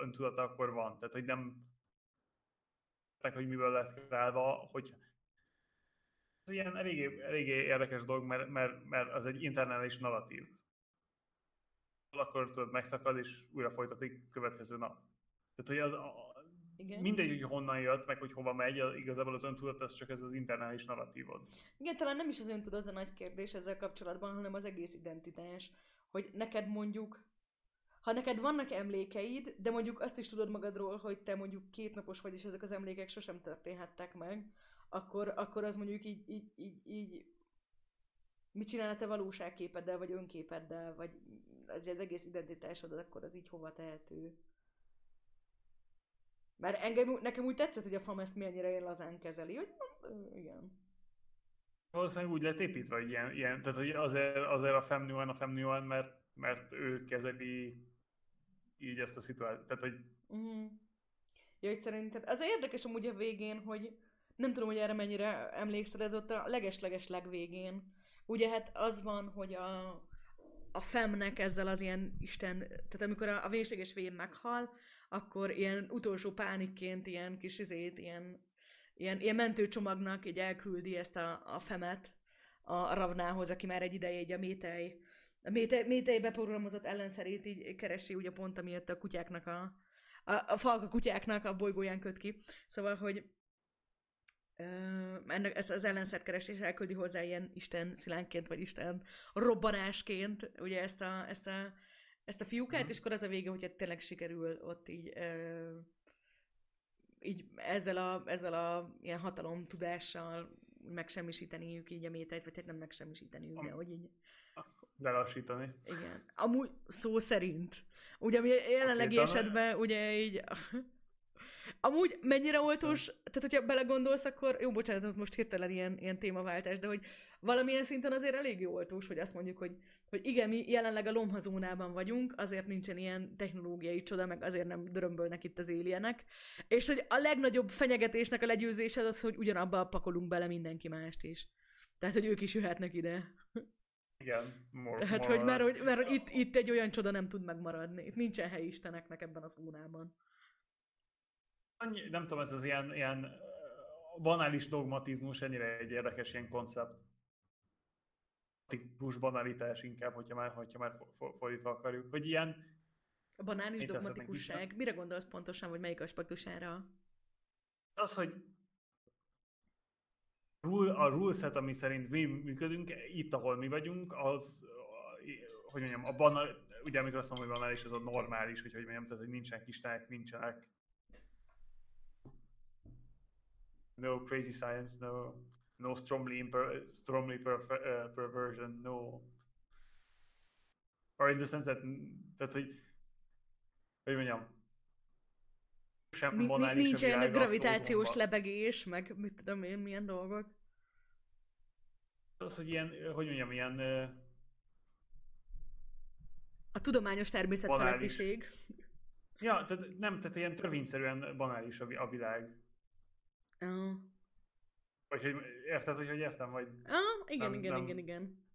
öntudata, akkor van. Tehát, hogy nem hogy miből lett kreálva, hogy ez ilyen eléggé érdekes dolog, mert az egy internális narratív. Akkor tudod, megszakad, és újra folytatik következő nap. Tehát, hogy mindegy, hogy honnan jött, meg hogy hova megy, igazából az öntudat, az csak ez az internális narratívod. Igen, talán nem is az öntudat a nagy kérdés ezzel kapcsolatban, hanem az egész identitás, hogy neked mondjuk, ha neked vannak emlékeid, de mondjuk azt is tudod magadról, hogy te mondjuk kétnapos vagy, és ezek az emlékek sosem történhettek meg, akkor az mondjuk így mit csinálna te valóságképeddel, vagy önképeddel, vagy az egész identitásod, akkor az így hova tehető. Mert nekem úgy tetszett, hogy a fam ezt milyennyire ilyen lazán kezeli, hogy igen. Valószínűleg úgy lett építve, hogy ilyen tehát hogy azért a femnően, mert ő kezeli így ezt a szituációt, tehát hogy... Uh-huh. Jaj, szerinted az érdekes amúgy a végén, hogy nem tudom, hogy erre mennyire emlékszel, ez ott a leges-leges legvégén. Ugye hát az van, hogy a femnek ezzel az ilyen isten, tehát amikor a vénséges vén meghal, akkor ilyen utolsó pánikként ilyen kis ilyen mentőcsomagnak így elküldi ezt a femet a Ravnához, aki már egy ideje így a métej beprogramozott ellenszerét így keresi, ugye pont amiatt a kutyáknak a falka kutyáknak a bolygóján köt ki. Szóval, hogy ezt az ellenszerkeresés elküldi hozzá ilyen isten szilánként, vagy isten robbanásként, ugye ezt a fiúkát, és akkor az a vége, hogyha tényleg sikerül ott így ezzel a ilyen hatalomtudással megsemmisíteniük így a métejt, vagy hát nem megsemmisíteniük, de hogy így... Lelassítani. Igen. Amúgy szó szerint. Ugye ami jelenlegi esetben ugye így... Amúgy mennyire oltós, tehát hogyha belegondolsz, akkor, jó, bocsánat, most hirtelen ilyen témaváltás, de hogy valamilyen szinten azért eléggé oltós, hogy azt mondjuk, hogy igen, mi jelenleg a lomhazónában vagyunk, azért nincsen ilyen technológiai csoda, meg azért nem dörömbölnek itt az alienek, és hogy a legnagyobb fenyegetésnek a legyőzése az, hogy ugyanabba pakolunk bele mindenki mást is. Tehát, hogy ők is jöhetnek ide. Igen. Tehát, hogy mert itt egy olyan csoda nem tud megmaradni. Itt nincsen helyi isteneknek ebben a zónában. Nem tudom, ez az ilyen banális dogmatizmus ennyire egy érdekes ilyen koncept. Típus banalitás inkább, hogyha már fordítva akarjuk. Hogy ilyen... A banális dogmatikusság. Mire gondolsz pontosan, vagy melyik aspektusára? Az, hogy a rule set, ami szerint mi működünk, itt, ahol mi vagyunk, az, hogy mondjam, a banal... Ugye amikor azt mondom, hogy banális, az a normális, hogy mondjam, tehát, hogy nincsenek istenek, nincsenek no crazy science, no Straumli perversion, no. Or in the sense that, hogy mondjam, sem banális. Nincsen gravitációs lebegés, meg mit tudom én, milyen dolgok. Az, hogy ilyen, hogy mondjam, ilyen... A tudományos természetfelettiség. Ja, tehát nem, tehát ilyen törvényszerűen banális a világ. Oh. Vagy hogy érted, hogy értem, vagy... Ah, igen, nem, igen, nem... igen, igen.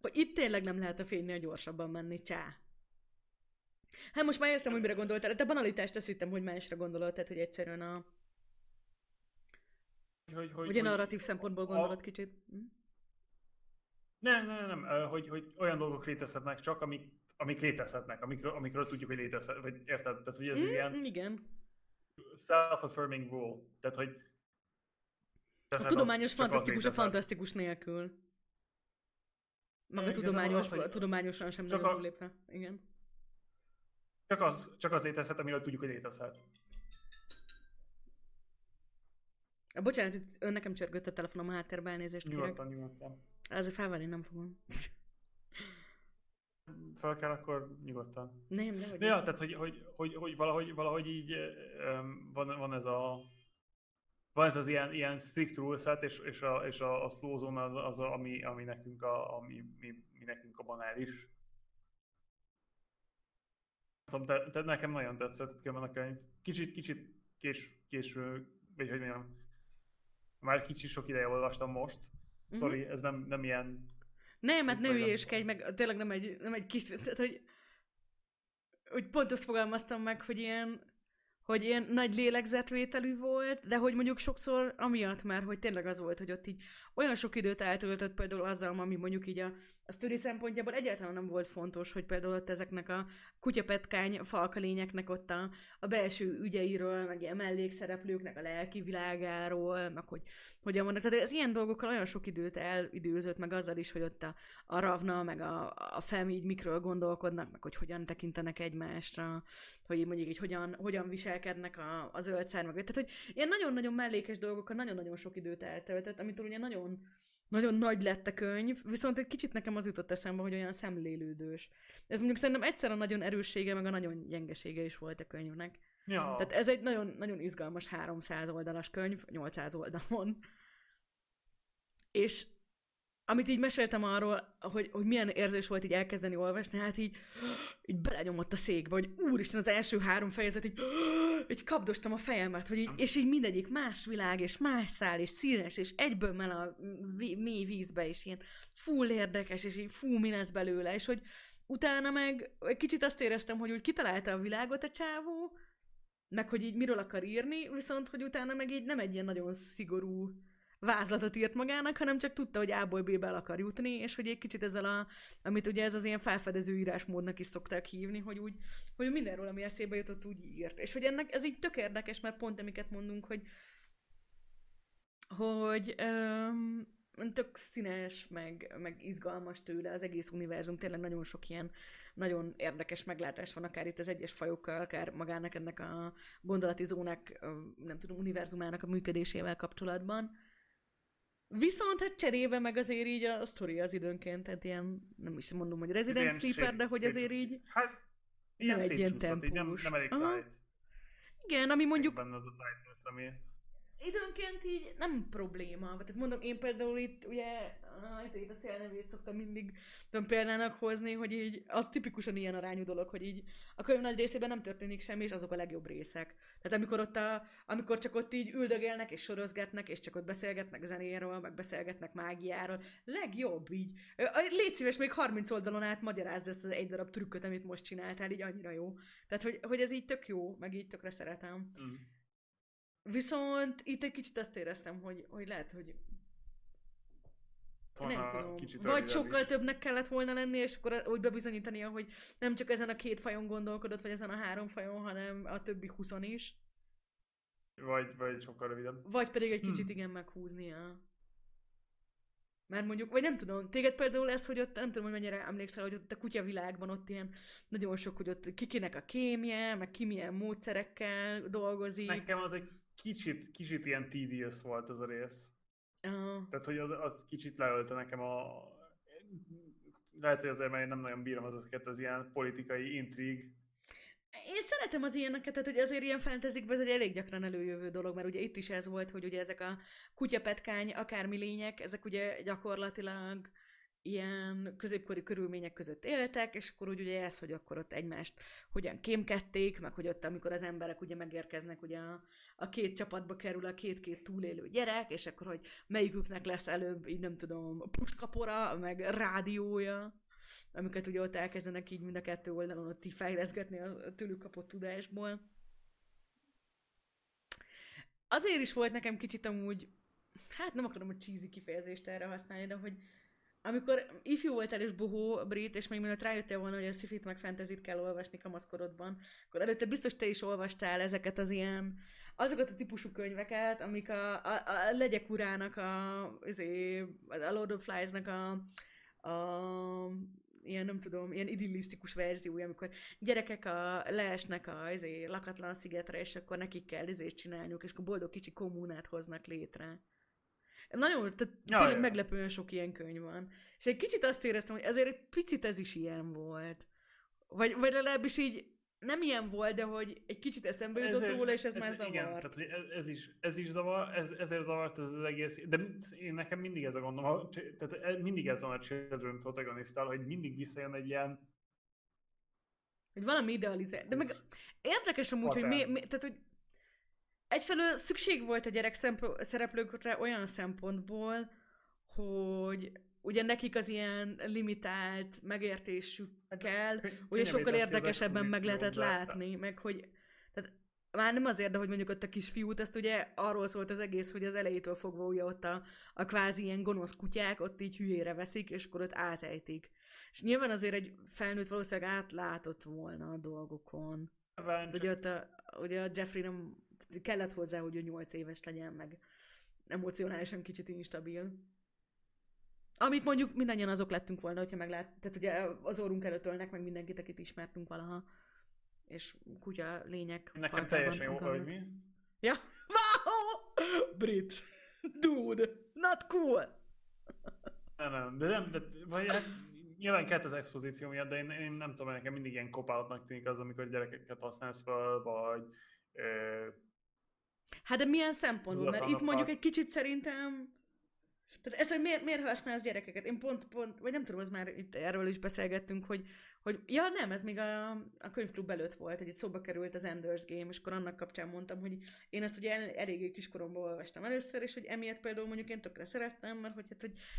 Hogy itt tényleg nem lehet a fénynél gyorsabban menni, csá. Hát most már értem, hogy mire gondoltál. Te banalitást azt hittem, hogy másra gondolod, tehát hogy egyszerűen a... Hogy a narratív szempontból gondolod kicsit. Hm? Nem. Hogy olyan dolgok létezhetnek csak, amik létezhetnek, amikről tudjuk, hogy létezhetnek, vagy érted? Tehát, hogy ez ilyen... Igen. Self-affirming rule. Tehát, hogy... A tudományos fantasztikus a fantasztikus nélkül. Maga tudományosan sem nagyon túlépve. Igen. Csak az létezhet, amiről tudjuk, hogy létezhet. Bocsánat, itt nekem csörgött a telefonom a háttérbe, elnézést kérek. Nyugodtan. Azért felvenni nem fogom. Fel kell, akkor nyugodtan. Nem. De ja, tehát, hogy valahogy így van ez az ilyen strict ruleset, és a slow zone az ami nekünk a banális. Tehát nekem nagyon tetszett a könyv. Kicsit késő, vagy hogy mondjam, már kicsit sok ideje olvastam most. Sorry, ez nem ilyen... Nem, hát ne ügyéskedj, meg tényleg nem egy kis... Tehát, hogy pont azt fogalmaztam meg, hogy ilyen nagy lélegzetvételű volt, de hogy mondjuk sokszor amiatt már, hogy tényleg az volt, hogy ott így olyan sok időt eltöltött például azzal, ami mondjuk így a sztori szempontjából egyáltalán nem volt fontos, hogy például ott ezeknek a kutyapetkány falkalényeknek ott a belső ügyeiről, meg ilyen mellékszereplőknek a lelki világáról, meg hogy hogyan vannak. Tehát ez ilyen dolgokkal olyan sok időt elidőzött, meg azzal is, hogy ott a Ravna, meg a Fem így mikről gondolkodnak, meg hogy hogyan tekintenek egymásra, hogy mondjuk így hogyan viselkednek a zöld szármak. Tehát, hogy ilyen nagyon-nagyon mellékes dolgokkal nagyon-nagyon sok időt eltöltött, amitől ugye nagyon nagy lett a könyv, viszont egy kicsit nekem az jutott eszembe, hogy olyan szemlélődős. Ez mondjuk szerintem egyszer a nagyon erőssége, meg a nagyon gyengesége is volt a könyvnek. Ja. Tehát ez egy nagyon izgalmas 300 oldalas könyv, 800 oldalon. És amit így meséltem arról, hogy milyen érzés volt így elkezdeni olvasni, hát így belenyomott a székbe, hogy úristen, az első 3 fejezet így kapdostam a fejemet, hogy így, és így mindegyik más világ, és más szál, és színes, és egyből mell a mély vízbe, és ilyen full érdekes, és így fú, mi lesz belőle, és hogy utána meg egy kicsit azt éreztem, hogy úgy kitalálta a világot a csávó, meg hogy így miről akar írni, viszont hogy utána meg így nem egy ilyen nagyon szigorú vázlatot írt magának, hanem csak tudta, hogy A-ból B-be el akar jutni, és hogy egy kicsit ezzel amit ugye ez az ilyen felfedező írásmódnak is szokták hívni, hogy mindenről, ami eszébe jutott, úgy írt. És hogy ennek ez így tök érdekes, mert pont amiket mondunk, hogy tök színes, meg izgalmas tőle az egész univerzum, tényleg nagyon sok ilyen nagyon érdekes meglátás van, akár itt az egyes fajokkal, akár magának ennek a gondolati zónák, nem tudom, univerzumának a működésével kapcsolatban. Viszont hát cserébe meg azért így a sztori az időnként, tehát ilyen, nem is mondom, hogy Resident Sleeper, de hogy azért így hát, nem egy ilyen tempós. Nem elég tight. Igen, ami mondjuk... Az a tightness, ami... Időnként így nem probléma. Tehát mondom, én például itt ugye ezért a szélnevét szoktam mindig példának hozni, hogy így az tipikusan ilyen arányú dolog, hogy így a könyv nagy részében nem történik semmi, és azok a legjobb részek. Tehát amikor ott amikor csak ott így üldögélnek, és sorozgatnak, és csak ott beszélgetnek zenéről, meg beszélgetnek mágiáról, legjobb így. Légy szíves, még 30 oldalon át magyarázd ezt az egy darab trükköt, amit most csináltál, így annyira jó. Tehát hogy ez így tök jó, meg így tökre szeretem. Mm. Viszont itt egy kicsit azt éreztem, hogy lehet, hogy nem tudom, vagy sokkal is többnek kellett volna lenni, és akkor úgy bebizonyítania, hogy nem csak ezen a 2 fajon gondolkodott, vagy ezen a 3 fajon, hanem a többi 20 is. Vagy sokkal rövidebb. Vagy pedig egy kicsit igen meghúznia. Mert mondjuk, vagy nem tudom, téged például ez, hogy ott, nem tudom, hogy mennyire emlékszel, hogy ott a kutyavilágban ott ilyen nagyon sok, hogy ott kikinek a kémje, meg ki milyen módszerekkel dolgozik. Nekem az egy kicsit ilyen tedious volt az a rész. Tehát, hogy az kicsit leölte nekem a... Lehet, hogy azért, mert én nem nagyon bírom ezeket az ilyen politikai intrig. Én szeretem az ilyeneket, tehát hogy azért ilyen fantasyben ez egy elég gyakran előjövő dolog, mert ugye itt is ez volt, hogy ugye ezek a kutyapetkány, akármi lények, ezek ugye gyakorlatilag ilyen középkori körülmények között éltek, és akkor úgy ugye ez, hogy akkor ott egymást hogyan kémkedték, meg hogy ott, amikor az emberek ugye megérkeznek, ugye a két csapatba kerül a két-két túlélő gyerek, és akkor, hogy melyiküknek lesz előbb, így nem tudom, puskapora, meg rádiója, amiket ugye ott elkezdenek így mind a kettő oldalon ott így fejleszgetni a tőlük kapott tudásból. Azért is volt nekem kicsit amúgy, hát nem akarom a cheesy kifejezést erre használni, de hogy amikor ifjú voltál és bohó, brit, és még mielőtt rájöttél volna, hogy a sci-fit meg fantasyt kell olvasni kamaszkorodban, akkor előtte biztos te is olvastál ezeket az ilyen, azokat a típusú könyveket, amik a Legyek urának, a Lord of Flies-nak a ilyen, nem tudom, ilyen idillisztikus verziója, amikor gyerekek leesnek az lakatlan szigetre, és akkor nekik kell csinálniuk, és akkor boldog kicsi kommunát hoznak létre. Nagyon, tényleg meglepően sok ilyen könyv van. És egy kicsit azt éreztem, hogy azért egy picit ez is ilyen volt. Vagy legalábbis így nem ilyen volt, de hogy egy kicsit eszembe jutott róla, és ez már zavart. Igen, tehát ez is zavar, ezért zavart ez az egész. De nekem mindig ez a gondom, tehát mindig ez van a Children protagonisztál, hogy mindig visszajön egy ilyen... Hogy valami idealizál. De meg érdekes amúgy, hogy tehát, hogy egyfelől szükség volt a gyerek szereplőkre olyan szempontból, hogy ugye nekik az ilyen limitált megértésükkel, ugye sokkal érdekesebben meg lehetett látni, meg hogy tehát már nem azért, de hogy mondjuk ott a kisfiút, ezt ugye arról szólt az egész, hogy az elejétől fogva ugye ott a kvázi ilyen gonosz kutyák ott így hülyére veszik, és akkor ott átejtik. És nyilván azért egy felnőtt valószínűleg átlátott volna a dolgokon. Hát, ugye, ugye a Jeffrey nem kellett hozzá, hogy ő 8 éves legyen, meg emocionálisan kicsit instabil. Amit mondjuk mindannyian azok lettünk volna, hogyha meglát... Tehát ugye az orrunk előtt ölnek meg mindenkit, akit ismertünk valaha. És kutya lények... Nekem teljesen jó, hogy mi? Ja. Wow! Brit! Dude! Not cool! Nem, de nem, de... Nyilván kellett az expozíció miatt, de én nem tudom, nekem mindig ilyen cop-outnak tűnik az, amikor gyerekeket használsz fel, vagy... Hát de milyen szempontból? Mert itt mondjuk egy kicsit szerintem... Tehát ez, hogy miért használsz gyerekeket? Én pont, vagy nem tudom, az már itt erről is beszélgettünk, hogy ja nem, ez még a könyvklub előtt volt, hogy itt szóba került az Enders game, és akkor annak kapcsán mondtam, hogy én ezt ugye eléggé kiskoromban olvastam először, és hogy emiatt például mondjuk én tökre szerettem, mert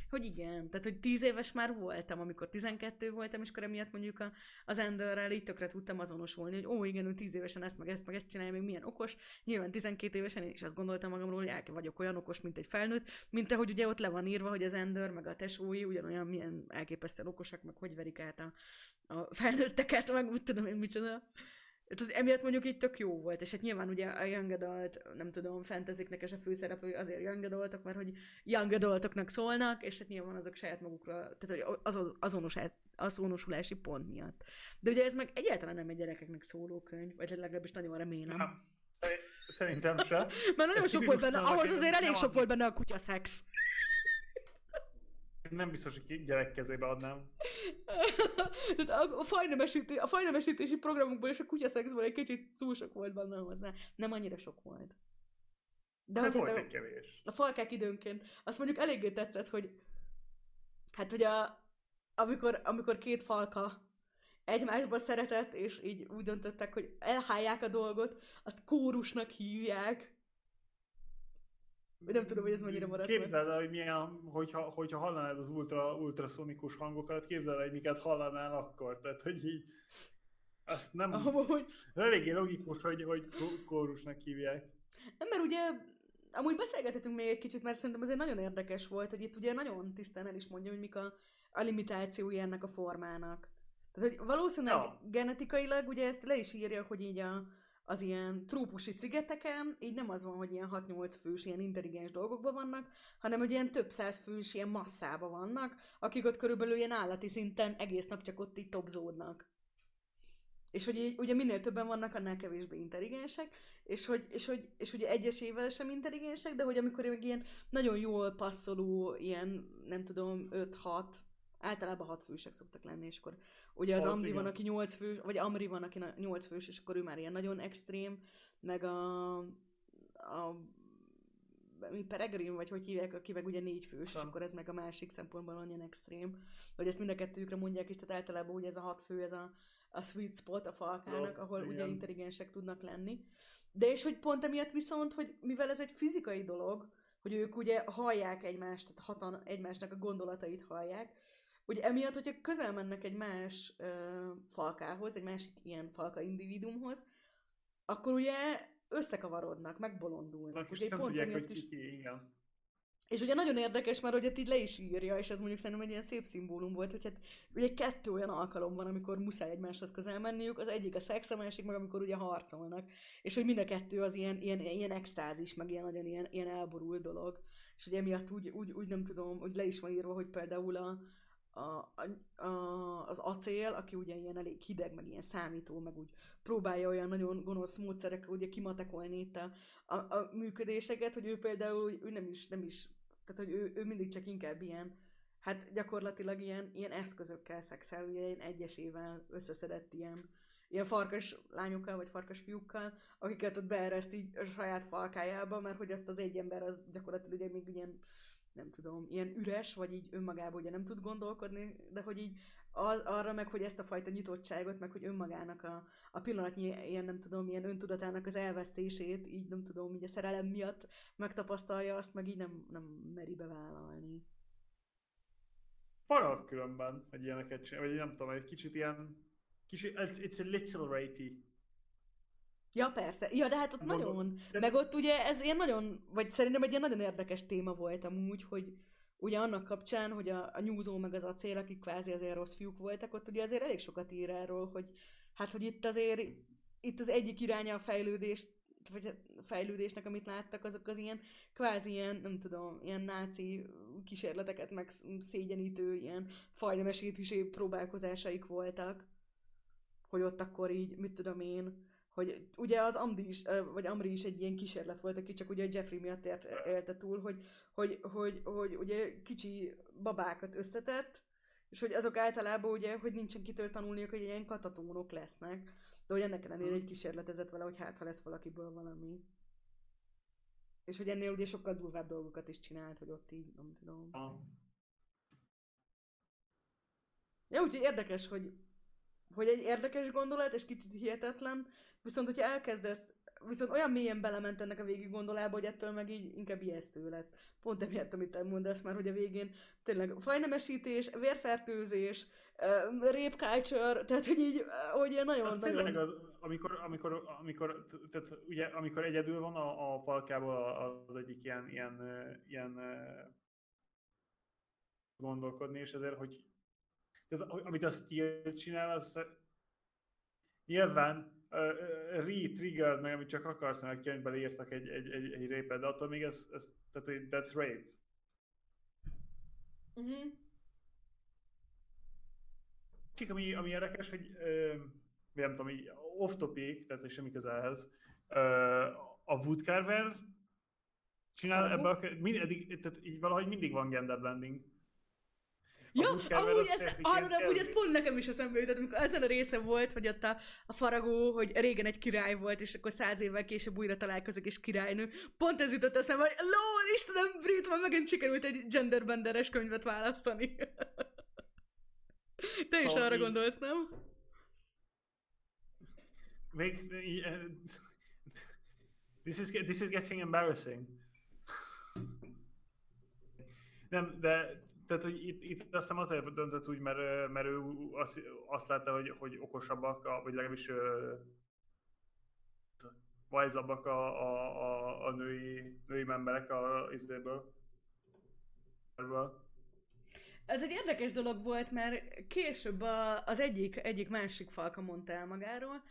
hogy igen, tehát hogy 10 éves már voltam, amikor 12 voltam, és akkor emiatt mondjuk az Enderrel így tökre tudtam azonosulni, hogy ó, igen, ő 10 évesen ezt meg ezt csinálja, még milyen okos. Nyilván 12 évesen én is azt gondoltam magamról, hogy vagyok olyan okos, mint egy felnőtt, mint ahogy ugye ott le van írva, hogy az Ender meg a tesói ugyanolyan milyen elképesztően okosak, meg hogy verik át a felnőtteket, meg úgy tudom én micsoda. Emiatt mondjuk így tök jó volt, és hát nyilván ugye a young adult, nem tudom, fantasy-knek és a főszereplő azért young adultok, mert hogy young adultoknak szólnak, és hát nyilván azok saját magukra, tehát hogy azonosulási pont miatt. De ugye ez meg egyáltalán nem egy gyerekeknek szóló könyv, vagy legalábbis nagyon remélem. Nem. Szerintem se. Mert nagyon sok volt benne, ahhoz azért elég sok volt benne a kutyaszex. Nem biztos, hogy gyerek kezébe adnám. A fajnemesítési programokból és a kutyaszexból egy kicsit túl sok volt benne hozzá. Nem annyira sok volt. De nem volt egy kevés. A farkák időnként. Azt mondjuk eléggé tetszett, hogy hát ugye amikor két falka egymásba szeretett, és így úgy döntöttek, hogy elhálják a dolgot, azt kórusnak hívják. Nem tudom, hogy ez mennyire maradt. Képzeld el, hogy milyen, hogyha hallanád az ultraszonikus hangokat, képzeld el, hogy miket hallanál akkor. Tehát, hogy így... Azt nem... Amúgy... Eléggé logikus, hogy kórusnak hívják. Nem, mert ugye... Amúgy beszélgethetünk még egy kicsit, mert szerintem azért nagyon érdekes volt, hogy itt ugye nagyon tisztán el is mondja, hogy mik a limitációi ennek a formának. Tehát, hogy valószínűleg genetikailag ugye ezt le is írja, hogy így az ilyen trópusi szigeteken, így nem az van, hogy ilyen 6-8 fős, ilyen intelligens dolgokban vannak, hanem hogy ilyen több száz fős, ilyen masszában vannak, akik ott körülbelül ilyen állati szinten egész nap csak ott így tobzódnak. És hogy így, ugye minél többen vannak, annál kevésbé intelligensek, és ugye egyesével sem intelligensek, de hogy amikor ilyen nagyon jól passzoló, ilyen nem tudom, 5-6 Általában 6 fősek szoktak lenni, és akkor ugye az Amri van, aki 8 fős, vagy Amri van, aki 8 fős, és akkor ő már ilyen nagyon extrém, meg a Peregrin, vagy hogy hívják, aki meg ugye 4 fős, és akkor ez meg a másik szempontból van ilyen extrém. Vagy ezt mind a kettőjükre mondják is, tehát általában ugye ez a 6 fő, ez a sweet spot a falkának, ahol igen, ugye intelligensek tudnak lenni. De és hogy pont emiatt viszont, hogy mivel ez egy fizikai dolog, hogy ők ugye hallják egymást, tehát hatan egymásnak a gondolatait hallják, hogy emiatt, hogyha közel mennek egy más falkához, egy másik ilyen falka individumhoz, akkor ugye összekavarodnak, megbolondulnak. És nem tudják, hogy kiki, igen. És ugye nagyon érdekes, mert hogy itt le is írja, és ez mondjuk szerintem egy ilyen szép szimbólum volt, hogy hát ugye 2 olyan alkalom van, amikor muszáj egymáshoz közel menniük, az egyik a szex, a másik meg amikor ugye harcolnak. És hogy mind a kettő az ilyen extázis, meg ilyen nagyon ilyen elborult dolog. És ugye emiatt úgy nem tudom, hogy le is van írva, hogy például az acél, aki ugye ilyen elég hideg, meg ilyen számító, meg úgy próbálja olyan nagyon gonosz módszerekkel ugye kimatekolni itt a működéseket, hogy ő például ő nem is, tehát hogy ő mindig csak inkább ilyen, hát gyakorlatilag ilyen eszközökkel szexel, ugye ilyen egyesével összeszedett ilyen farkas lányokkal, vagy farkas fiúkkal, akiket ott beereszt így a saját falkájába, mert hogy azt az egy ember az gyakorlatilag ugye még ilyen nem tudom, ilyen üres, vagy így önmagában ugye nem tud gondolkodni, de hogy így arra meg, hogy ezt a fajta nyitottságot, meg hogy önmagának a pillanatnyi ilyen, nem tudom, ilyen öntudatának az elvesztését, így nem tudom, így a szerelem miatt megtapasztalja azt, meg így nem meri bevállalni. Para különben, hogy ilyeneket csinál, vagy nem tudom, egy kicsit ilyen, it's a little rapey. Ja, persze. Ja, de hát ott nagyon. Meg ott ugye ez ilyen nagyon, vagy szerintem egy ilyen nagyon érdekes téma volt amúgy, hogy ugye annak kapcsán, hogy a nyúzó meg az acél, akik kvázi azért rossz fiúk voltak, ott ugye azért elég sokat ír erről, hogy hát, hogy itt azért, itt az egyik iránya a fejlődés, vagy a fejlődésnek, amit láttak, azok az ilyen kvázi ilyen, nem tudom, ilyen náci kísérleteket meg szégyenítő, ilyen fajnemesítési próbálkozásaik voltak, hogy ott akkor így, mit tudom én, hogy ugye az Amri is egy ilyen kísérlet volt, aki csak ugye a Jeffrey miatt élte túl, hogy ugye kicsi babákat összetett, és hogy azok általában ugye, hogy nincsen kitől tanulniuk, hogy ilyen katatónok lesznek. De hogy ennek ellenére egy kísérletezett vele, hogy hát ha lesz valakiből valami. És hogy ennél ugye sokkal durvább dolgokat is csinált, hogy ott így, nem tudom. Ja, úgyhogy érdekes, hogy egy érdekes gondolat, és kicsit hihetetlen, viszont hogyha elkezdesz, viszont olyan mélyen belement ennek a végig gondolába, hogy ettől meg így inkább ijesztő lesz. Pont emiatt, amit elmondasz már, hogy a végén tényleg fajnemesítés, vérfertőzés, rape culture, tehát hogy így, hogy ilyen nagyon-nagyon... Az, amikor egyedül van a falkából az egyik ilyen gondolkodni, és ezért, hogy tehát, amit a Steel csinál, az nyilván re-triggered meg, amit csak akarsz, mert könyvben írtak egy rape-et, de attól még ez tehát, that's rape. Uh-huh. Csik, ami érdekes, hogy nem tudom, így off-topic, tehát semmi közel ehhez, a Woodcarver csinál ebbe tehát így valahogy mindig van gender blending. Ja, amúgy ez pont nekem is eszembe jutott, amikor ezen a része volt, hogy ott a faragó, hogy régen egy király volt, és akkor 100 évvel később újra találkozik, és királynő. Pont ez jutott eszembe, hogy lol, Istenem, Brit, már megint sikerült egy genderbenderes könyvet választani. Te is arra így gondolsz, nem? Még... This is getting embarrassing. Nem, de... Tehát, hogy itt azt hiszem azért döntött úgy, mert ő azt látta, hogy okosabbak, vagy legalábbis vajzabbak a női emberek az izléből. Ez egy érdekes dolog volt, mert később az egyik másik falka mondta el magáról,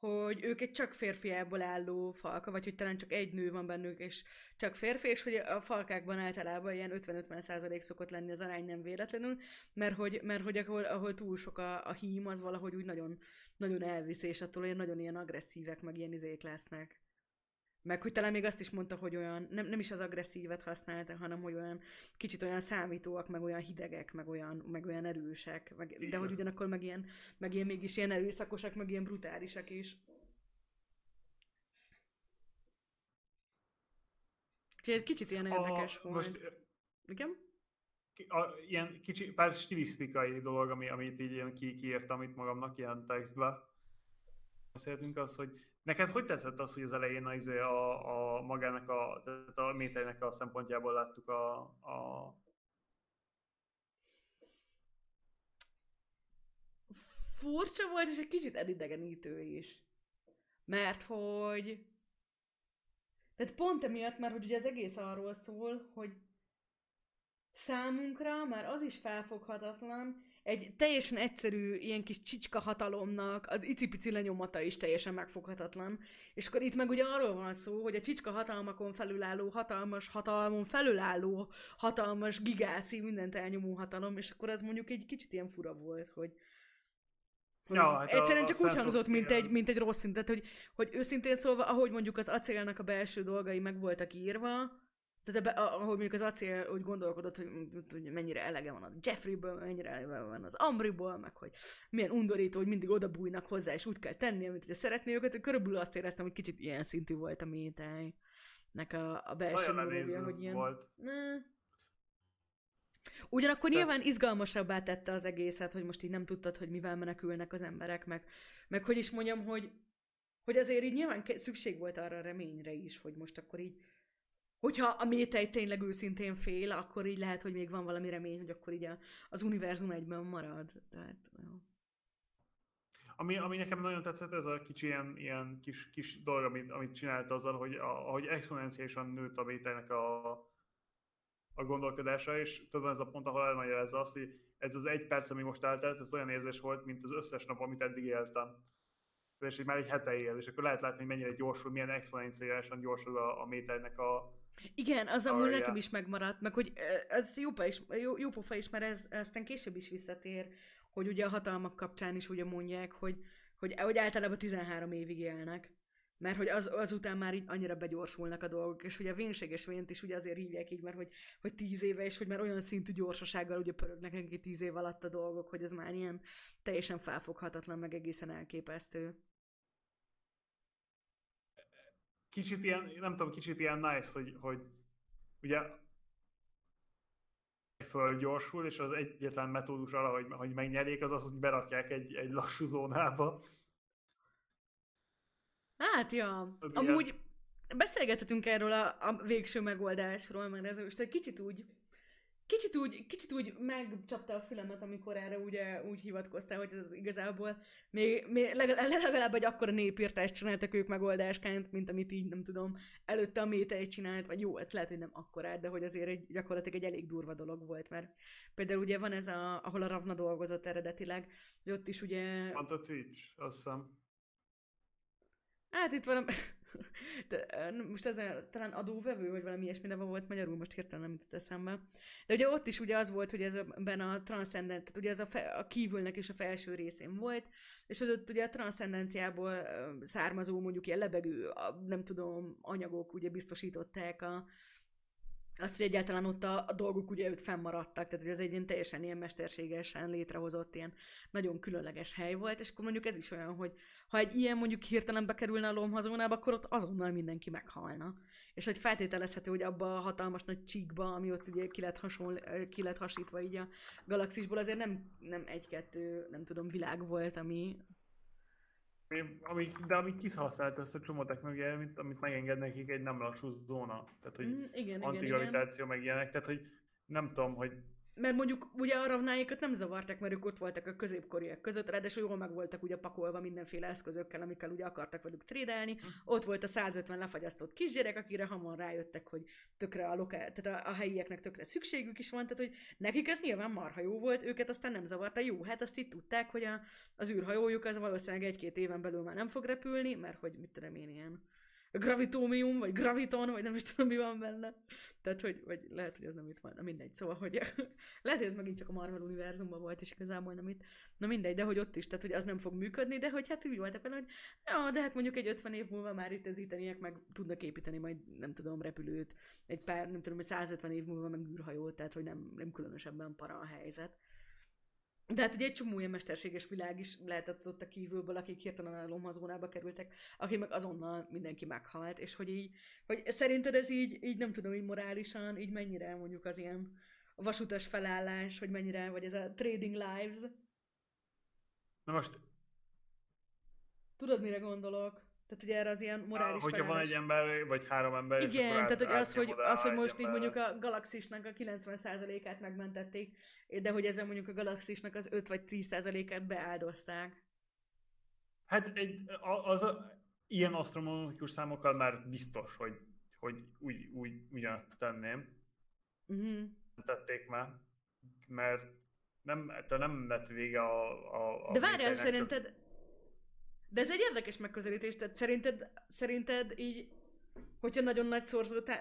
hogy ők egy csak férfiából álló falka, vagy hogy talán csak egy nő van bennük, és csak férfi, és hogy a falkákban általában ilyen 50-50% szokott lenni az arány, nem véletlenül, mert hogy ahol túl sok a hím, az valahogy úgy nagyon, nagyon elvisz, és attól ilyen nagyon ilyen agresszívek, meg ilyen izék lesznek. Meg hogy talán még azt is mondta, hogy olyan, nem is az agresszívet használta, hanem hogy olyan kicsit olyan számítóak, meg olyan hidegek, meg olyan erősek, de hogy ugyanakkor meg ilyen mégis ilyen erőszakosak, meg ilyen brutálisak is. Úgyhogy ez kicsit ilyen érdekes volt. Most, igen? Ilyen kicsi, pár stilisztikai dolog, amit így ilyen kiírtam itt magamnak ilyen textbe. Beszéltünk az, hogy neked hogy tetszett az, hogy az elején a magának a méteinek a szempontjából láttuk a... Furcsa volt, és egy kicsit elidegenítő is. Mert hogy... Tehát pont emiatt, mert hogy ugye az egész arról szól, hogy számunkra már az is felfoghatatlan, egy teljesen egyszerű, ilyen kis csicska hatalomnak az icipici lenyomata is teljesen megfoghatatlan. És akkor itt meg ugye arról van szó, hogy a csicska hatalmakon felülálló, hatalmas hatalmon felülálló, hatalmas, gigászi, mindent elnyomó hatalom, és akkor az mondjuk egy kicsit ilyen fura volt, hogy ja, hát egyszerűen csak úgy hangzott, mint egy rossz szint. Tehát, hogy őszintén szólva, ahogy mondjuk az acélnak a belső dolgai meg voltak írva, tehát ahogy mondjuk az acél úgy gondolkodott, hogy mennyire elege van a Jeffrey-ből, mennyire elege van az Ambriból, meg hogy milyen undorító, hogy mindig odabújnak hozzá, és úgy kell tenni, amit hogyha szeretné őket, körülbelül azt éreztem, hogy kicsit ilyen szintű volt a métájnek a belső dologja, hogy ilyen... Volt. Ugyanakkor nyilván izgalmasabbá tette az egészet, hogy most így nem tudtad, hogy mivel menekülnek az emberek, meg hogy is mondjam, hogy azért így nyilván szükség volt arra a reményre is, hogy most akkor így, hogyha a métej tényleg őszintén fél, akkor így lehet, hogy még van valami remény, hogy akkor így az univerzum egyben marad. Tehát, ami nekem nagyon tetszett, ez a kicsi ilyen kis dolog, amit csinált azzal, hogy ahogy exponenciálisan nőtt a métejnek a gondolkodása, és tudom, ez a pont, ahol elmagyarázza azt, hogy ez az egy perc, ami most eltelt, ez olyan érzés volt, mint az összes nap, amit eddig éltem. És így már egy hete él, és akkor lehet látni, hogy mennyire gyorsul, milyen exponenciálisan gyorsul a métejnek a... Igen, az amúgy nekem is megmaradt, meg hogy ez jó pofa is, mert ez aztán később is visszatér, hogy ugye a hatalmak kapcsán is ugye mondják, hogy általában 13 évig élnek. Mert hogy azután már így annyira begyorsulnak a dolgok, és hogy a vénség és vént is ugye azért hívják így, mert hogy 10 éve, és hogy már olyan szintű gyorsasággal ugye pörögnek neki 10 év alatt a dolgok, hogy ez már ilyen teljesen felfoghatatlan, meg egészen elképesztő. Kicsit ilyen, nem tudom, kicsit ilyen nice, hogy ugye fölgyorsul, és az egyetlen metódus arra, hogy megnyerjék, az az, hogy berakják egy lassú zónába. Hát, ja. Amúgy beszélgethetünk erről a végső megoldásról, mert ez most egy kicsit úgy megcsapta a fülemet, amikor erre ugye úgy hivatkoztál, hogy ez igazából még legalább egy akkora népírtást csináltak ők megoldásként, mint amit így, nem tudom, előtte a métej csinált, vagy jó, ez lehet, hogy nem akkorát, de hogy azért gyakorlatilag egy elég durva dolog volt, mert például ugye van ez, ahol a Ravna dolgozott eredetileg, hogy ott is ugye... Pont a Twitch, azt hiszem. Hát itt valami... De most ezzel talán adóvevő, vagy valami ilyesmi neve volt magyarul, most hirtelen nem jutott eszembe. De ugye ott is ugye az volt, hogy ebben a transzcendent, tehát ugye ez a kívülnek is a felső részén volt, és az ott ugye a transzcendenciából származó, mondjuk ilyen lebegő, nem tudom, anyagok ugye biztosították azt, hogy egyáltalán ott a dolgok ugye ott fennmaradtak, tehát hogy ez egy ilyen teljesen ilyen mesterségesen létrehozott, ilyen nagyon különleges hely volt, és akkor mondjuk ez is olyan, hogy ha egy ilyen mondjuk hirtelen bekerülne a lomhazónába, akkor ott azonnal mindenki meghalna. És hogy feltételezhető, hogy abba a hatalmas nagy csíkba, ami ott ugye ki lett hasítva így a galaxisból, azért nem egy-kettő, nem tudom, világ volt, ami kiszhasználta ezt a csomótek mögé, amit megenged nekik egy nem lassú zóna. Tehát, hogy antigravitáció meg ilyenek, tehát, hogy nem tudom, hogy... Mert mondjuk ugye a ravnáikat nem zavarták, mert ők ott voltak a középkoriak között, ráadásul jól meg voltak ugye pakolva mindenféle eszközökkel, amikkel ugye akartak velük trédelni. Ott volt a 150 lefagyasztott kisgyerek, akire hamar rájöttek, hogy tökre tehát a helyieknek tökre szükségük is van, tehát hogy nekik ez nyilván marha jó volt, őket aztán nem zavarta. Jó, hát azt így tudták, hogy az űrhajójuk az valószínűleg 1-2 éven belül már nem fog repülni, mert hogy mit tudom én, ilyen gravitómium, vagy graviton, vagy nem is tudom, mi van benne. Tehát, hogy vagy lehet, hogy az nem itt van. Na mindegy, szóval, hogy lehet, hogy ez megint csak a Marvel univerzumban volt, és igazából nem itt. Na mindegy, de hogy ott is, tehát, hogy az nem fog működni, de hogy hát úgy volt ebben, hogy ja, de hát mondjuk egy 50 év múlva már itt az itteniek meg tudnak építeni majd, nem tudom, repülőt, egy pár, nem tudom, 150 év múlva meg űrhajót, tehát, hogy nem különösebben para a helyzet. De hát ugye egy csomó ilyen mesterséges világ is lehetett ott a kívülből, akik hirtelen a lomhazónába kerültek, akik meg azonnal mindenki meghalt, és hogy így, hogy szerinted ez így nem tudom, így morálisan, így mennyire mondjuk az ilyen vasutas felállás, hogy mennyire, vagy ez a trading lives. Na most... Tudod, mire gondolok? Tehát ugye erre az ilyen morális felállás. Hogyha van egy ember, vagy három ember, igen, és tehát hogy az, hogy most így mondjuk a galaxisnak a 90%-át megmentették, de hogy ezzel mondjuk a galaxisnak az 5 vagy 10%-át beáldozták. Hát ilyen asztronomikus számokkal már biztos, hogy úgy ugyanazt tenném. Tették már, mert nem lett vége a de várjál, szerinted... De ez egy érdekes megközelítés, tehát szerinted így, hogyha nagyon nagy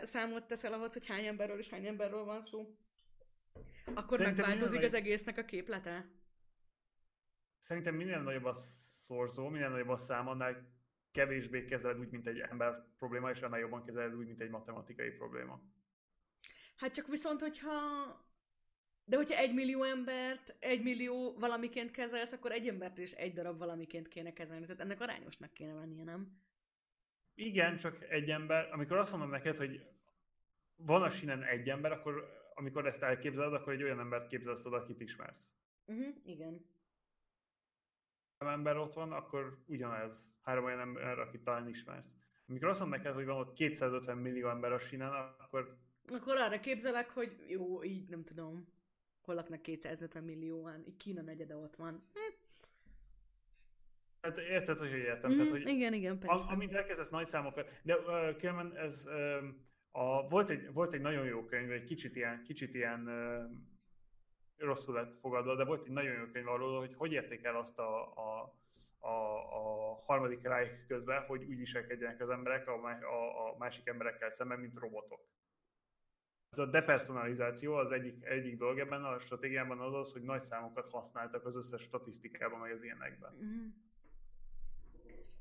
számot teszel ahhoz, hogy hány emberről van szó, akkor szerintem megváltozik az egésznek a képlete? Szerintem minél nagyobb a szorzó, minél nagyobb a szám, annál kevésbé kezeled úgy, mint egy ember probléma, és annál jobban kezeled úgy, mint egy matematikai probléma. Hát csak viszont, hogyha 1 millió embert 1 millió valamiként kezelsz, akkor egy embert is egy darab valamiként kéne kezelni. Tehát ennek arányosnak kéne lennie, nem? Igen, csak egy ember. Amikor azt mondom neked, hogy van a sínen egy ember, akkor amikor ezt elképzeled, akkor egy olyan embert képzelsz oda, akit ismersz. Igen. Ha ember ott van, akkor ugyanez. 3 olyan ember, akit talán ismersz. Amikor azt mondom neked, hogy van ott 250 millió ember a sínen, akkor arra képzelek, hogy jó, így nem tudom. Hol laknak 250 millióan, így Kína negyede ott van. Hát érted, hogy értem. Tehát, hogy igen, persze. Amint elkezdesz nagy számokat, de kérem, ez volt egy nagyon jó könyv, egy kicsit ilyen rosszul lett fogadva, de volt egy nagyon jó könyv arról, hogy érték el azt a harmadik Reich közben, hogy úgy viselkedjenek az emberek a másik emberekkel szemben, mint robotok. Ez a depersonalizáció az egyik dolog ebben a stratégiában az, hogy nagy számokat használtak az összes statisztikában, meg az ilyenekben.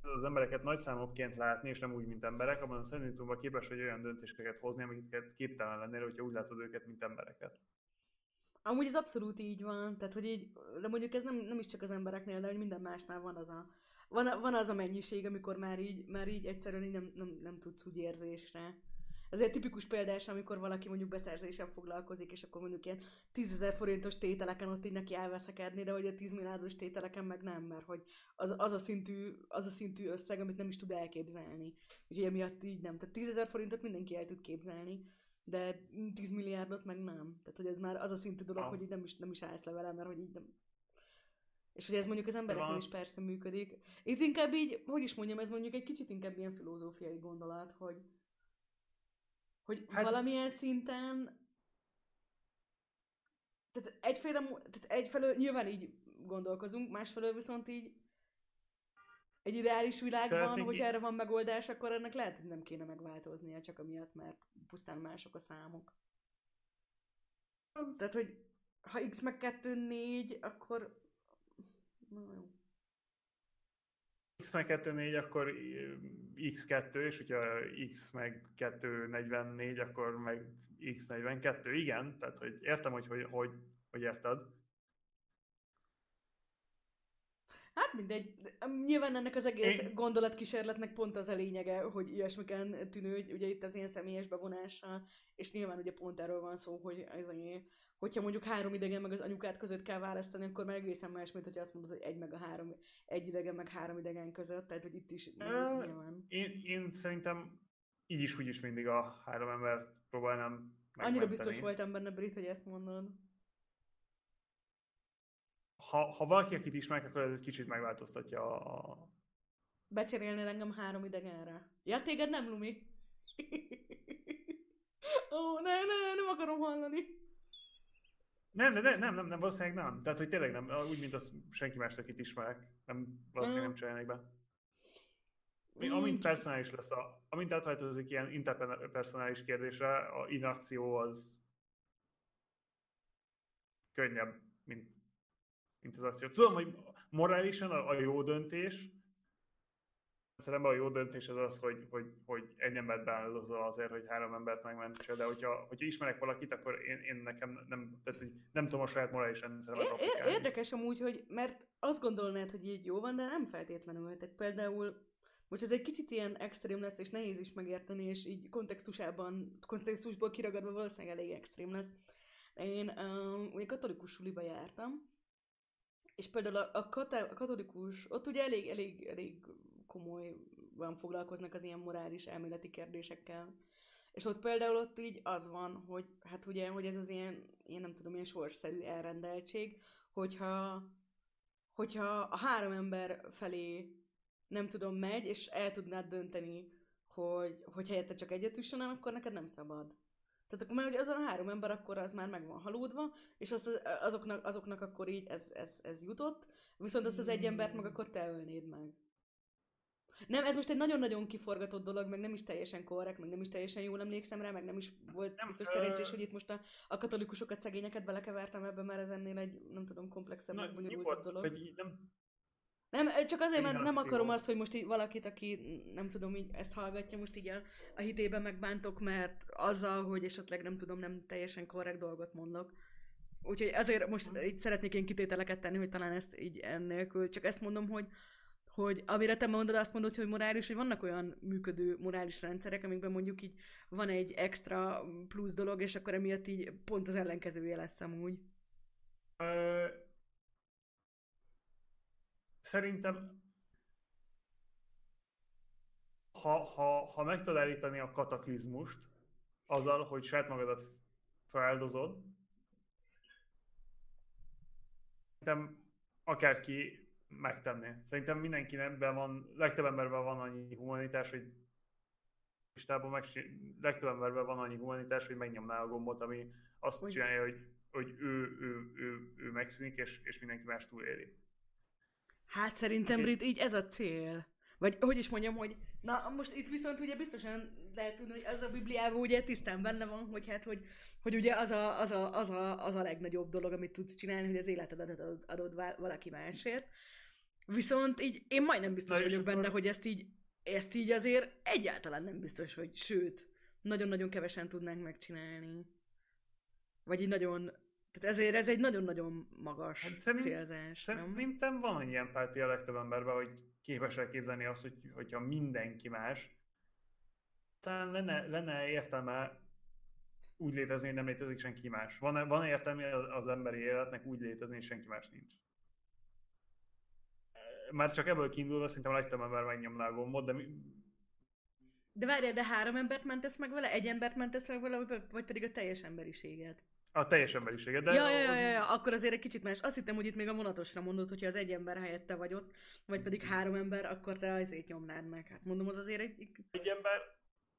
Az embereket nagy számokként látni, és nem úgy, mint emberek, abban a szemléletumban képes vagy olyan döntéseket hozni, amiket képtelen lennél, hogyha úgy látod őket, mint embereket. Amúgy ez abszolút így van, tehát hogy így, de mondjuk ez nem is csak az embereknél, de hogy minden másnál van az a... Van az a mennyiség, amikor már így egyszerűen így nem tudsz úgy érzésre. Ez egy tipikus példás, amikor valaki mondjuk beszerzéssel foglalkozik, és akkor mondjuk ilyen 10 000 forintos tételeken ott így neki elveszekedni, de hogy a 10 milliárdos tételeken meg nem, mert hogy az a szintű összeg, amit nem is tud elképzelni. Úgyhogy emiatt így nem. Tehát 10 000 forintot mindenki el tud képzelni, de 10 milliárdot meg nem. Tehát hogy ez már az a szintű dolog, hogy így nem is állsz le vele, mert hogy így nem... És hogy ez mondjuk az embereknél is persze működik. Itt inkább így, hogy is mondjam, ez mondjuk egy kicsit inkább ilyen filozófiai gondolat, hogy hát, valamilyen szinten, tehát egyfelől nyilván így gondolkozunk, másfelől viszont így egy ideális világban, hogyha erre van megoldás, akkor ennek lehet, hogy nem kéne megváltoznia csak amiatt, mert pusztán mások a számok. Tehát, hogy ha x meg 2, 4, akkor... Na, jó. X meg 2, 4, akkor x2, és hogyha x meg 2, 44, akkor meg x42, igen, tehát hogy értem, hogy érted. Hát mindegy, nyilván ennek az egész gondolatkísérletnek pont az a lényege, hogy ilyesmiken tűnő, hogy ugye itt az ilyen személyes bevonással, és nyilván ugye pont erről van szó, hogy az enyém. Hogyha mondjuk 3 idegen meg az anyukát között kell választani, akkor már egészen más, mint hogyha azt mondod, hogy 1 idegen meg 3 idegen között, tehát hogy itt is nyilván. Én szerintem így is, úgy is mindig a 3 embert próbálnám megmenteni. Annyira biztos voltam benne, Brit, hogy ezt mondod. Ha valaki, akit ismerek, akkor ez egy kicsit megváltoztatja a... Becserélnél engem 3 idegenre. Ja, téged nem, Lumi? Ó, ne, nem akarom hallani. Nem, valószínűleg nem. Tehát, hogy tényleg nem, úgy, mint azt senki más, akit ismerek. Nem, valószínűleg nem csinálnék be. Amint personális lesz, amint átváltozik ilyen interpersonális kérdésre, a inakció az könnyebb, mint az akció. Tudom, hogy morálisan a jó döntés, szerintem a jó döntés az az, hogy egy embert beáldozol azért, hogy három embert megmentse, de hogyha ismerek valakit, akkor én nekem nem, tehát, hogy nem tudom a saját morális rendszeremet applikálni. Érdekes amúgy, hogy, mert azt gondolnád, hogy így jó van, de nem feltétlenül. Tehát például, most ez egy kicsit ilyen extrém lesz, és nehéz is megérteni, és így kontextusból kiragadva valószínűleg elég extrém lesz. Én ugye katolikus suliba jártam, és például a katolikus, ott ugye elég komolyan foglalkoznak az ilyen morális elméleti kérdésekkel. És ott például ott így az van, hogy hát ugye, hogy ez az ilyen nem tudom, ilyen sorsszerű elrendeltség, hogyha a három ember felé nem tudom, megy, és el tudnád dönteni, hogy helyette csak egyet üssenem, akkor neked nem szabad. Tehát akkor már, hogy az a három ember, akkor az már meg van halódva, és azoknak akkor így ez jutott, viszont azt az egy embert meg akkor te ölnéd meg. Nem, ez most egy nagyon-nagyon kiforgatott dolog, meg nem is teljesen korrekt, meg nem is teljesen jól emlékszem rá, meg nem is volt biztos szerencsés, hogy itt most a katolikusokat, szegényeket belekevertem ebbe, mert ez ennél egy, nem tudom, komplexebb, meg bonyolultabb dolog. Nem, csak azért, mert nem akarom azt, hogy most így valakit, aki nem tudom, így ezt hallgatja, most így a hitében megbántok, mert azzal, hogy esetleg nem tudom, nem teljesen korrekt dolgot mondok. Úgyhogy azért most így szeretnék én kitételeket tenni, hogy talán ezt így ennélkül. Csak ezt mondom, hogy amire te mondod, azt mondod, hogy morális, hogy vannak olyan működő morális rendszerek, amikben mondjuk így van egy extra plusz dolog, és akkor emiatt így pont az ellenkezője lesz amúgy. Szerintem, ha meg tudod állítani a kataklizmust azzal, hogy saját magadat feláldozod, szerintem akárki megtenné. Szerintem mindenkinek van, legtöbb emberben van annyi humanitás, hogy megnyomná a gombot, ami azt csinálja, hogy ő megszűnik, és mindenki más túléli. Hát szerintem, Brit, így ez a cél. Vagy hogy is mondjam, hogy na most itt viszont ugye biztosan lehet tudni, hogy az a Bibliában ugye tisztán benne van, hogy hát, hogy ugye az a legnagyobb dolog, amit tudsz csinálni, hogy az életedet adod valaki másért. Viszont így én majdnem biztos vagyok benne, akkor... hogy ezt így azért egyáltalán nem biztos, hogy sőt, nagyon-nagyon kevesen tudnánk megcsinálni. Vagy így nagyon... Tehát ezért ez egy nagyon-nagyon magas célzás. Szerintem van egy ilyen párti a legtöbb emberben, hogy képes elképzelni azt, hogyha mindenki más, talán lenne értelme úgy létezni, hogy nem létezik senki más. Van értelme az emberi életnek úgy létezni, hogy senki más nincs. Már csak ebből kiindulva szerintem a legtöbb ember megnyomná a gombot, de... De várjál, de három embert mentesz meg vele? Egy embert mentesz meg vele? Vagy pedig a teljes emberiséget? A teljes emberiséget, de... Ja, akkor azért egy kicsit más. Azt hittem, hogy itt még a vonatosra mondod, hogyha az egy ember helyett te vagy ott, vagy pedig három ember, akkor te azért nyomnád meg. Hát mondom, az azért egy ember...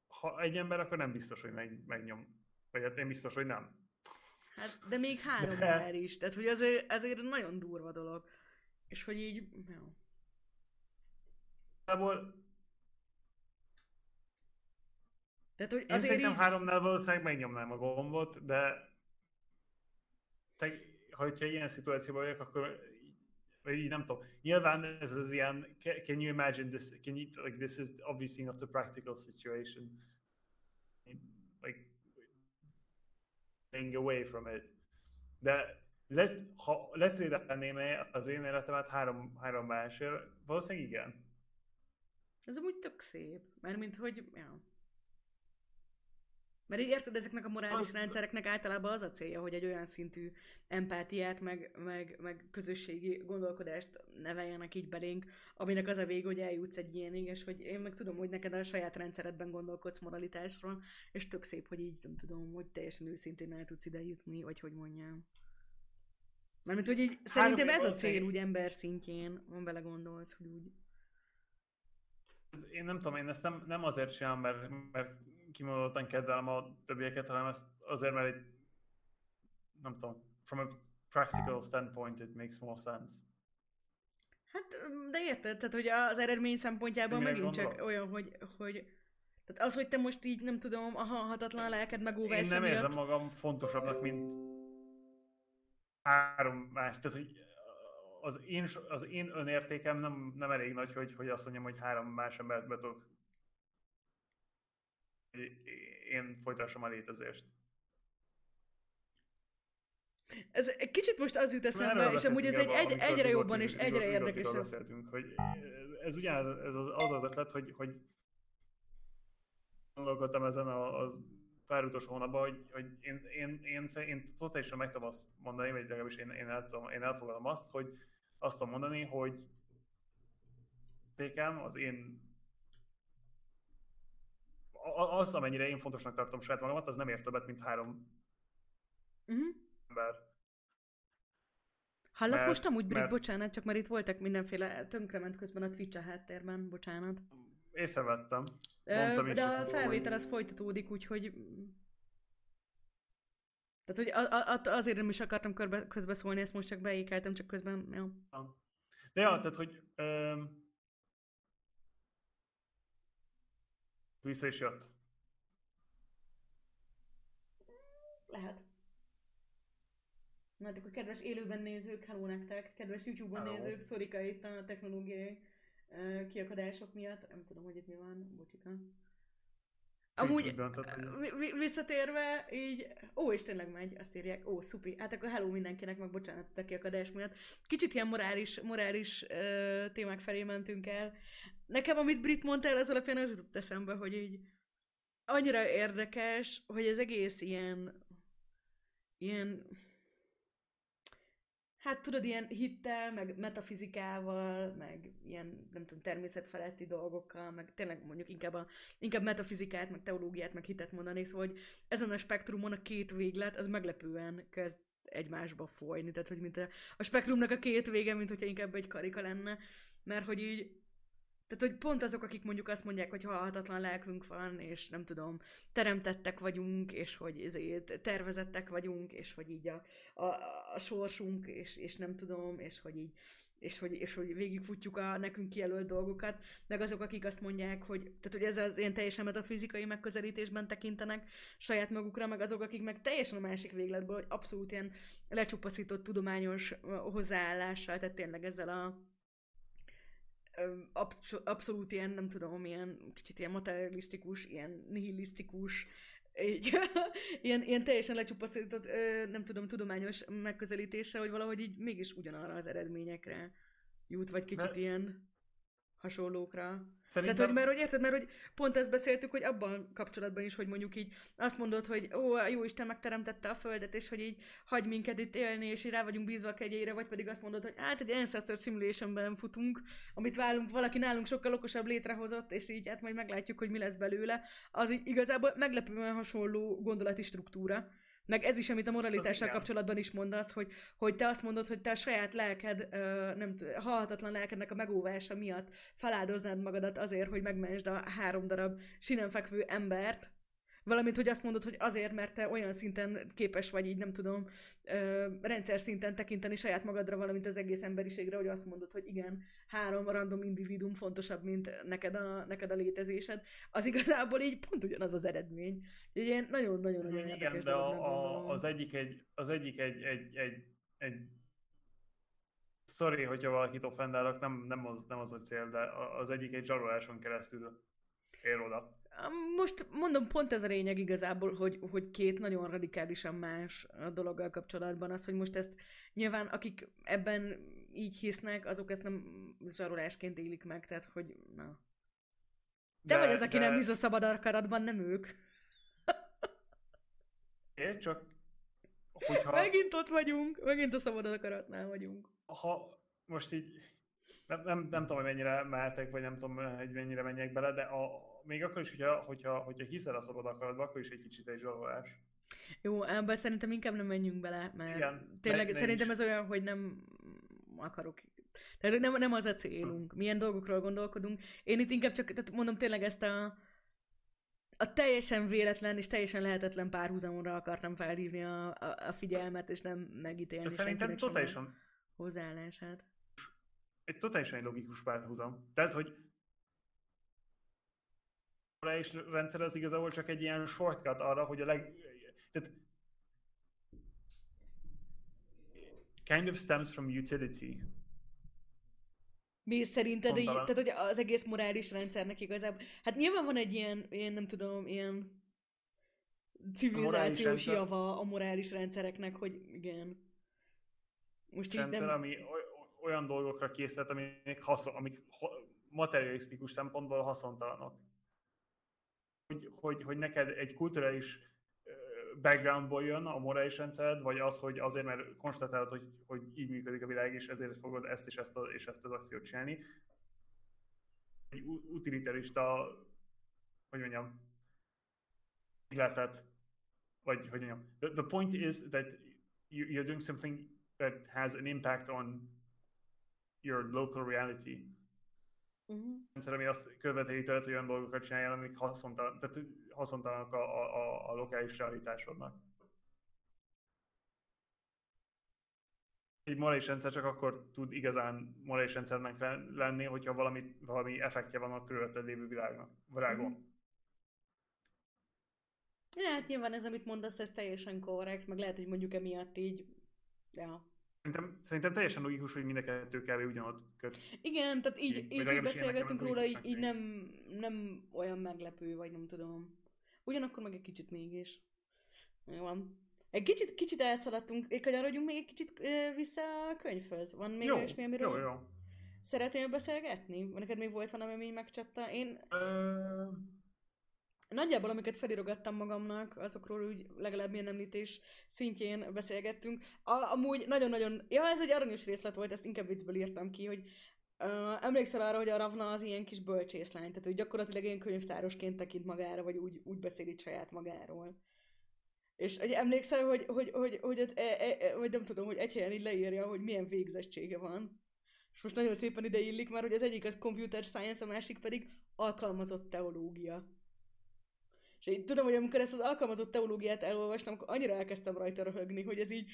Ha egy ember, akkor nem biztos, hogy megnyom. Vagy hát én biztos, hogy nem. Hát, de még három ember is. Tehát, hogy azért nagyon durva dolog. És hogy így... Jó. Tehát, hogy én szerintem így... háromnál valószínűleg megnyomnám a gombot, de... hogyha ilyen szituációban vagyok, akkor így nem tudom. Nyilván ez az ilyen, can you imagine this, like this is obviously not a practical situation. Like, getting away from it. De ha letrédelném-e az én életemet három másért, valószínűleg igen. Ez amúgy tök szép, mert mint hogy... Ja. Mert így érted, ezeknek a morális rendszereknek általában az a célja, hogy egy olyan szintű empátiát, meg közösségi gondolkodást neveljenek így belénk, aminek az a vége, hogy eljutsz egy ilyenig, és hogy én meg tudom, hogy neked a saját rendszeredben gondolkodsz moralitásról, és tök szép, hogy így nem tudom, hogy teljesen őszintén el tudsz ide jutni, vagy hogy mondjam. Mert hogy így szerintem ez a cél úgy ember szintjén, van vele gondolsz, hogy úgy. Én nem tudom, én ezt nem azért csinálom, mert kimondottan kedvelem a többieket, hanem ezt azért, mert egy, nem tudom, from a practical standpoint it makes more sense. Hát, de érted, tehát hogy az eredmény szempontjában megint gondolom? Csak olyan, hogy tehát az, hogy te most így, nem tudom, a halhatatlan lelked megóvása miatt... Én nem érzem magam fontosabbnak, mint három más. Tehát, hogy az én önértékem nem elég nagy, hogy azt mondjam, hogy három más embert betok. Én folytassam a létezést. Ez kicsit most az jut eszembe, és amúgy ez egyre jobban és egyre érdekesebb. Ez ugyanaz az ötlet, hogy gondolkodtam ezen a pár utolsó hónapban, hogy én totálisan meg tudom azt mondani, vagy legalábbis én elfogadom azt, hogy azt tudom mondani, hogy tékem az én azt, amennyire én fontosnak tartom saját magamat, az nem ér többet, mint három ember. Hallasz most amúgy, Brit, bocsánat, csak már itt voltak mindenféle tönkrement közben a Twitch a háttérben, bocsánat. Észrevettem. De a felvétel az folytatódik, úgyhogy... Tehát, hogy azért nem is akartam közbeszólni, ezt most csak beékeltem, csak közben... Jó. De jó, tehát, hogy... Vissza is jött. Lehet. Na, akkor kedves élőben nézők, hello nektek! Kedves YouTube-ban hello. Nézők, szorika itt a technológiai kiakadások miatt. Nem tudom, hogy itt mi van, bocsika. Amúgy visszatérve így, ó, és tényleg megy, azt írják, ó, szupi. Hát akkor hello mindenkinek, meg bocsánat a kiakadás miatt. Kicsit ilyen morális témák felé mentünk el. Nekem, amit Brit mondtál, az alapján az jutott eszembe, hogy így annyira érdekes, hogy ez egész ilyen hát tudod, ilyen hittel, meg metafizikával, meg ilyen, nem tudom, természetfeletti dolgokkal, meg tényleg mondjuk inkább metafizikát, meg teológiát, meg hitet mondanék, szóval, hogy ezen a spektrumon a két véglet, az meglepően kezd egymásba folyni, tehát, hogy mint a spektrumnak a két vége, mint hogyha inkább egy karika lenne, mert hogy így, tehát, hogy pont azok, akik mondjuk azt mondják, hogy halhatatlan lelkünk van, és nem tudom, teremtettek vagyunk, és hogy ezért tervezettek vagyunk, és hogy így a sorsunk, és nem tudom, és hogy így, és hogy végigfutjuk a nekünk kijelölt dolgokat, meg azok, akik azt mondják, hogy, tehát, hogy ez az én teljesen metafizikai megközelítésben tekintenek saját magukra, meg azok, akik meg teljesen a másik végletből, hogy abszolút ilyen lecsupaszított tudományos hozzáállással, tehát tényleg ezzel a abszolút ilyen, nem tudom, ilyen kicsit ilyen materialisztikus, ilyen nihilisztikus, ilyen teljesen lecsupaszított, nem tudom, tudományos megközelítéssel, hogy valahogy így mégis ugyanarra az eredményekre jut, vagy kicsit ilyen hasonlókra. Szerintem... Tehát, hogy érted, mert hogy pont ezt beszéltük, hogy abban kapcsolatban is, hogy mondjuk így azt mondod, hogy ó, a jó Isten megteremtette a Földet, és hogy így hagy minket itt élni, és így rá vagyunk bízva a kegyére, vagy pedig azt mondod, hogy hát egy Ancestor Simulation-ben futunk, amit válunk, valaki nálunk sokkal okosabb létrehozott, és így hát majd meglátjuk, hogy mi lesz belőle. Az így igazából meglepően hasonló gondolati struktúra. Meg ez is, amit a moralitással kapcsolatban is mondasz, hogy te azt mondod, hogy te a saját lelked, halhatatlan lelkednek a megóvása miatt feláldoznád magadat azért, hogy megmentsd a 3 darab sínen fekvő embert, valamint, hogy azt mondod, hogy azért, mert te olyan szinten képes vagy így, nem tudom, rendszer szinten tekinteni saját magadra, valamint az egész emberiségre, hogy azt mondod, hogy igen, 3 random individum fontosabb, mint neked a létezésed. Az igazából így pont ugyanaz az eredmény. Így ilyen nagyon-nagyon-nagyon érdekes. Igen, de az egyik egy sorry, hogyha valakit offendálok, nem az a cél, de az egyik egy zsaroláson keresztül ér oda. Most mondom, pont ez a lényeg igazából, hogy két nagyon radikálisan más dologgal kapcsolatban az, hogy most ezt nyilván akik ebben így hisznek, azok ezt nem zsarolásként élik meg, tehát hogy na. Te vagy az, aki nem hisz a szabad akaratban, nem ők. Én csak... Hogyha... Megint ott vagyunk, megint a szabad akaratnál vagyunk. Ha most így... Nem tudom, hogy mennyire mehetek, vagy nem tudom, hogy mennyire menjek bele, de még akkor is, hogyha hiszel a szabad akaratba, akkor is egy kicsit egy zsarolás. Jó, ebben szerintem inkább nem menjünk bele, mert igen, tényleg ne szerintem ez olyan, hogy nem akarok. Tehát nem az a célunk, milyen dolgokról gondolkodunk. Én itt inkább csak, tehát mondom tényleg ezt a teljesen véletlen és teljesen lehetetlen párhuzamra akartam felhívni a figyelmet, és nem megítélni senkinek sem a hozzáállását. egy totálisan logikus párhuzam. Tehát, hogy a morális rendszer az igazából csak egy ilyen shortcut arra, hogy a tehát kind of stems from utility. Mi szerinted, tehát, hogy az egész morális rendszernek igazából, hát nyilván van egy ilyen nem tudom, ilyen civilizációs java a morális rendszereknek, hogy igen. Most rendszer, nem... ami olyan dolgokra készített, amik materialisztikus szempontból haszontalanok. Hogy neked egy kulturális backgroundból jön a morális rendszered, vagy az, hogy azért, mert konstatálod, hogy így működik a világ, és ezért fogod ezt és ezt, és ezt az akciót csinálni. Egy utilitarista, igletet, the point is that you're doing something that has an impact on your local reality. Szerintem azt követeli tőled, hogy olyan dolgokat csináljál, amik haszontalanok a lokális realitásodnak. Egy morális rendszer csak akkor tud igazán morális rendszernek lenni, hogyha valami effektje van a körülötted lévő világon. Ja, hát nyilván ez, amit mondasz, ez teljesen korrekt, meg lehet, hogy mondjuk emiatt így... Ja. Szerintem teljesen logikus, hogy mind a kettő kb. Ugyanott köt. Igen, tehát így beszélgetünk róla, így nem olyan meglepő, vagy nem tudom. Ugyanakkor meg egy kicsit mégis. Jó van. Egy kicsit elszaladtunk, kanyarodjunk még egy kicsit vissza a könyvhöz. Van még olyasmi, amiről jó. Szeretnél beszélgetni? Neked még volt valami, ami megcsapta? Én... Nagyjából, amiket felirogattam magamnak, azokról úgy legalább milyen említés szintjén beszélgettünk. Amúgy nagyon-nagyon... Ja, ez egy aranyos részlet volt, ezt inkább viccből írtam ki, hogy emlékszel arra, hogy a Ravna az ilyen kis bölcsészlány, tehát hogy gyakorlatilag ilyen könyvtárosként tekint magára, vagy úgy beszél itt saját magáról. És hogy emlékszel, hogy nem tudom, hogy egy helyen így leírja, hogy milyen végzettsége van. És most nagyon szépen ide illik már, hogy az egyik az computer science, a másik pedig alkalmazott teológia. És én tudom, hogy amikor ezt az alkalmazott teológiát elolvastam, akkor annyira elkezdtem rajta röhögni, hogy ez így,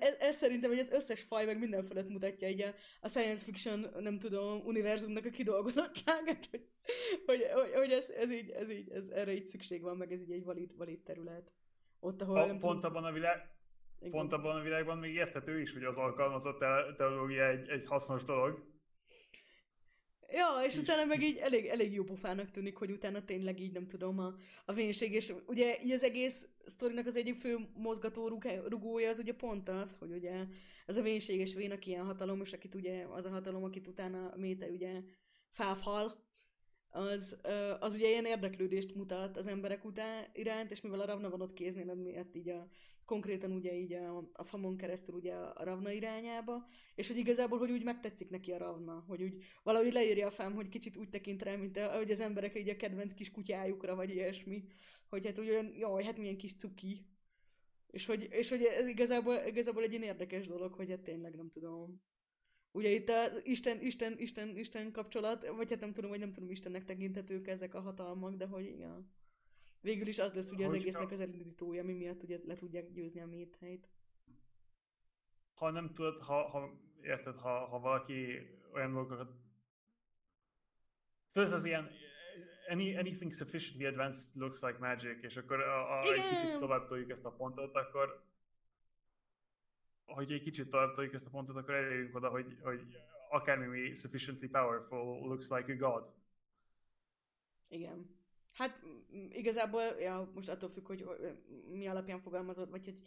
ez szerintem, hogy az összes faj meg minden fölött mutatja így a science fiction, nem tudom, univerzumnak a kidolgozottságát, hogy ez így, erre így szükség van, meg ez így egy valid terület. Ott, ahol pont abban a világban még érthető is, hogy az alkalmazott teológia egy hasznos dolog. Ja, és utána meg így elég jó pofának tűnik, hogy utána tényleg így, nem tudom, a vénység, és ugye így az egész sztorinak az egyik fő mozgató rugója az ugye pont az, hogy ugye ez a vénység és vén, aki ilyen hatalom, és akit ugye az a hatalom, akit utána Méte ugye fávhal, az ugye ilyen érdeklődést mutat az emberek iránt, és mivel a Ravna van ott kéznél, miatt így konkrétan ugye így a famon keresztül ugye a Ravna irányába, és hogy igazából, hogy úgy megtetszik neki a Ravna, hogy úgy valahogy leírja a fám, hogy kicsit úgy tekint rá, mint ahogy az emberek így a kedvenc kis kutyájukra, vagy ilyesmi, hogy hát úgy olyan, jaj, hát milyen kis cuki. És hogy ez igazából egy ilyen érdekes dolog, hogy hát tényleg nem tudom. Ugye itt az Isten kapcsolat, vagy hát nem tudom, Istennek tekintetők ezek a hatalmak, de hogy igen. Végül is az lesz ugye az egésznek az elindítója, ami miatt ugye le tudják győzni a Méthelyt. Ha nem tudod, ha valaki olyan dolgokat... Tudod, az ilyen anything sufficiently advanced looks like magic, és akkor egy kicsit tovább toljuk ezt a pontot, akkor... hogy egy kicsit tovább toljuk ezt a pontot, akkor elérjünk oda, hogy akármi sufficiently powerful looks like a god. Igen. Hát igazából, ja, most attól függ, hogy mi alapján fogalmazod, vagy hogy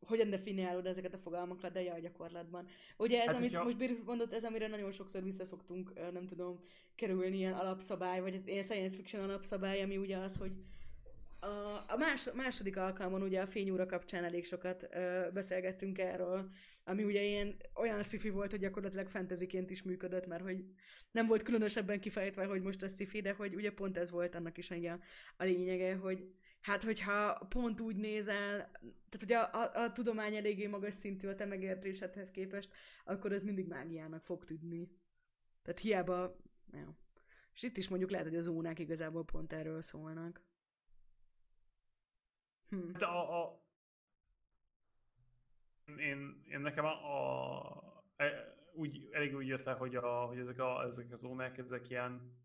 hogyan definiálod ezeket a fogalmakat, de ja, a gyakorlatban. Ugye ez, hát, amit most Birf mondott, ez amire nagyon sokszor visszaszoktunk, nem tudom, kerülni ilyen alapszabály, vagy ilyen science fiction alapszabály, ami ugye az, hogy a második alkalmon ugye a Fényóra kapcsán elég sokat beszélgettünk erről, ami ugye ilyen olyan sci-fi volt, hogy gyakorlatilag fantasyként is működött, mert hogy nem volt különösebben kifejtve, hogy most a sci-fi, de hogy ugye pont ez volt annak is a lényege, hogy hát hogyha pont úgy nézel, tehát ugye a tudomány eléggé magas szintű a te megértésedhez képest, akkor ez mindig mágiának fog tűnni. Tehát hiába... Ja. És itt is mondjuk lehet, hogy a zónák igazából pont erről szólnak. Hát én nekem úgy, elég úgy jött le, hogy, hogy ezek a zónák, ezek ilyen...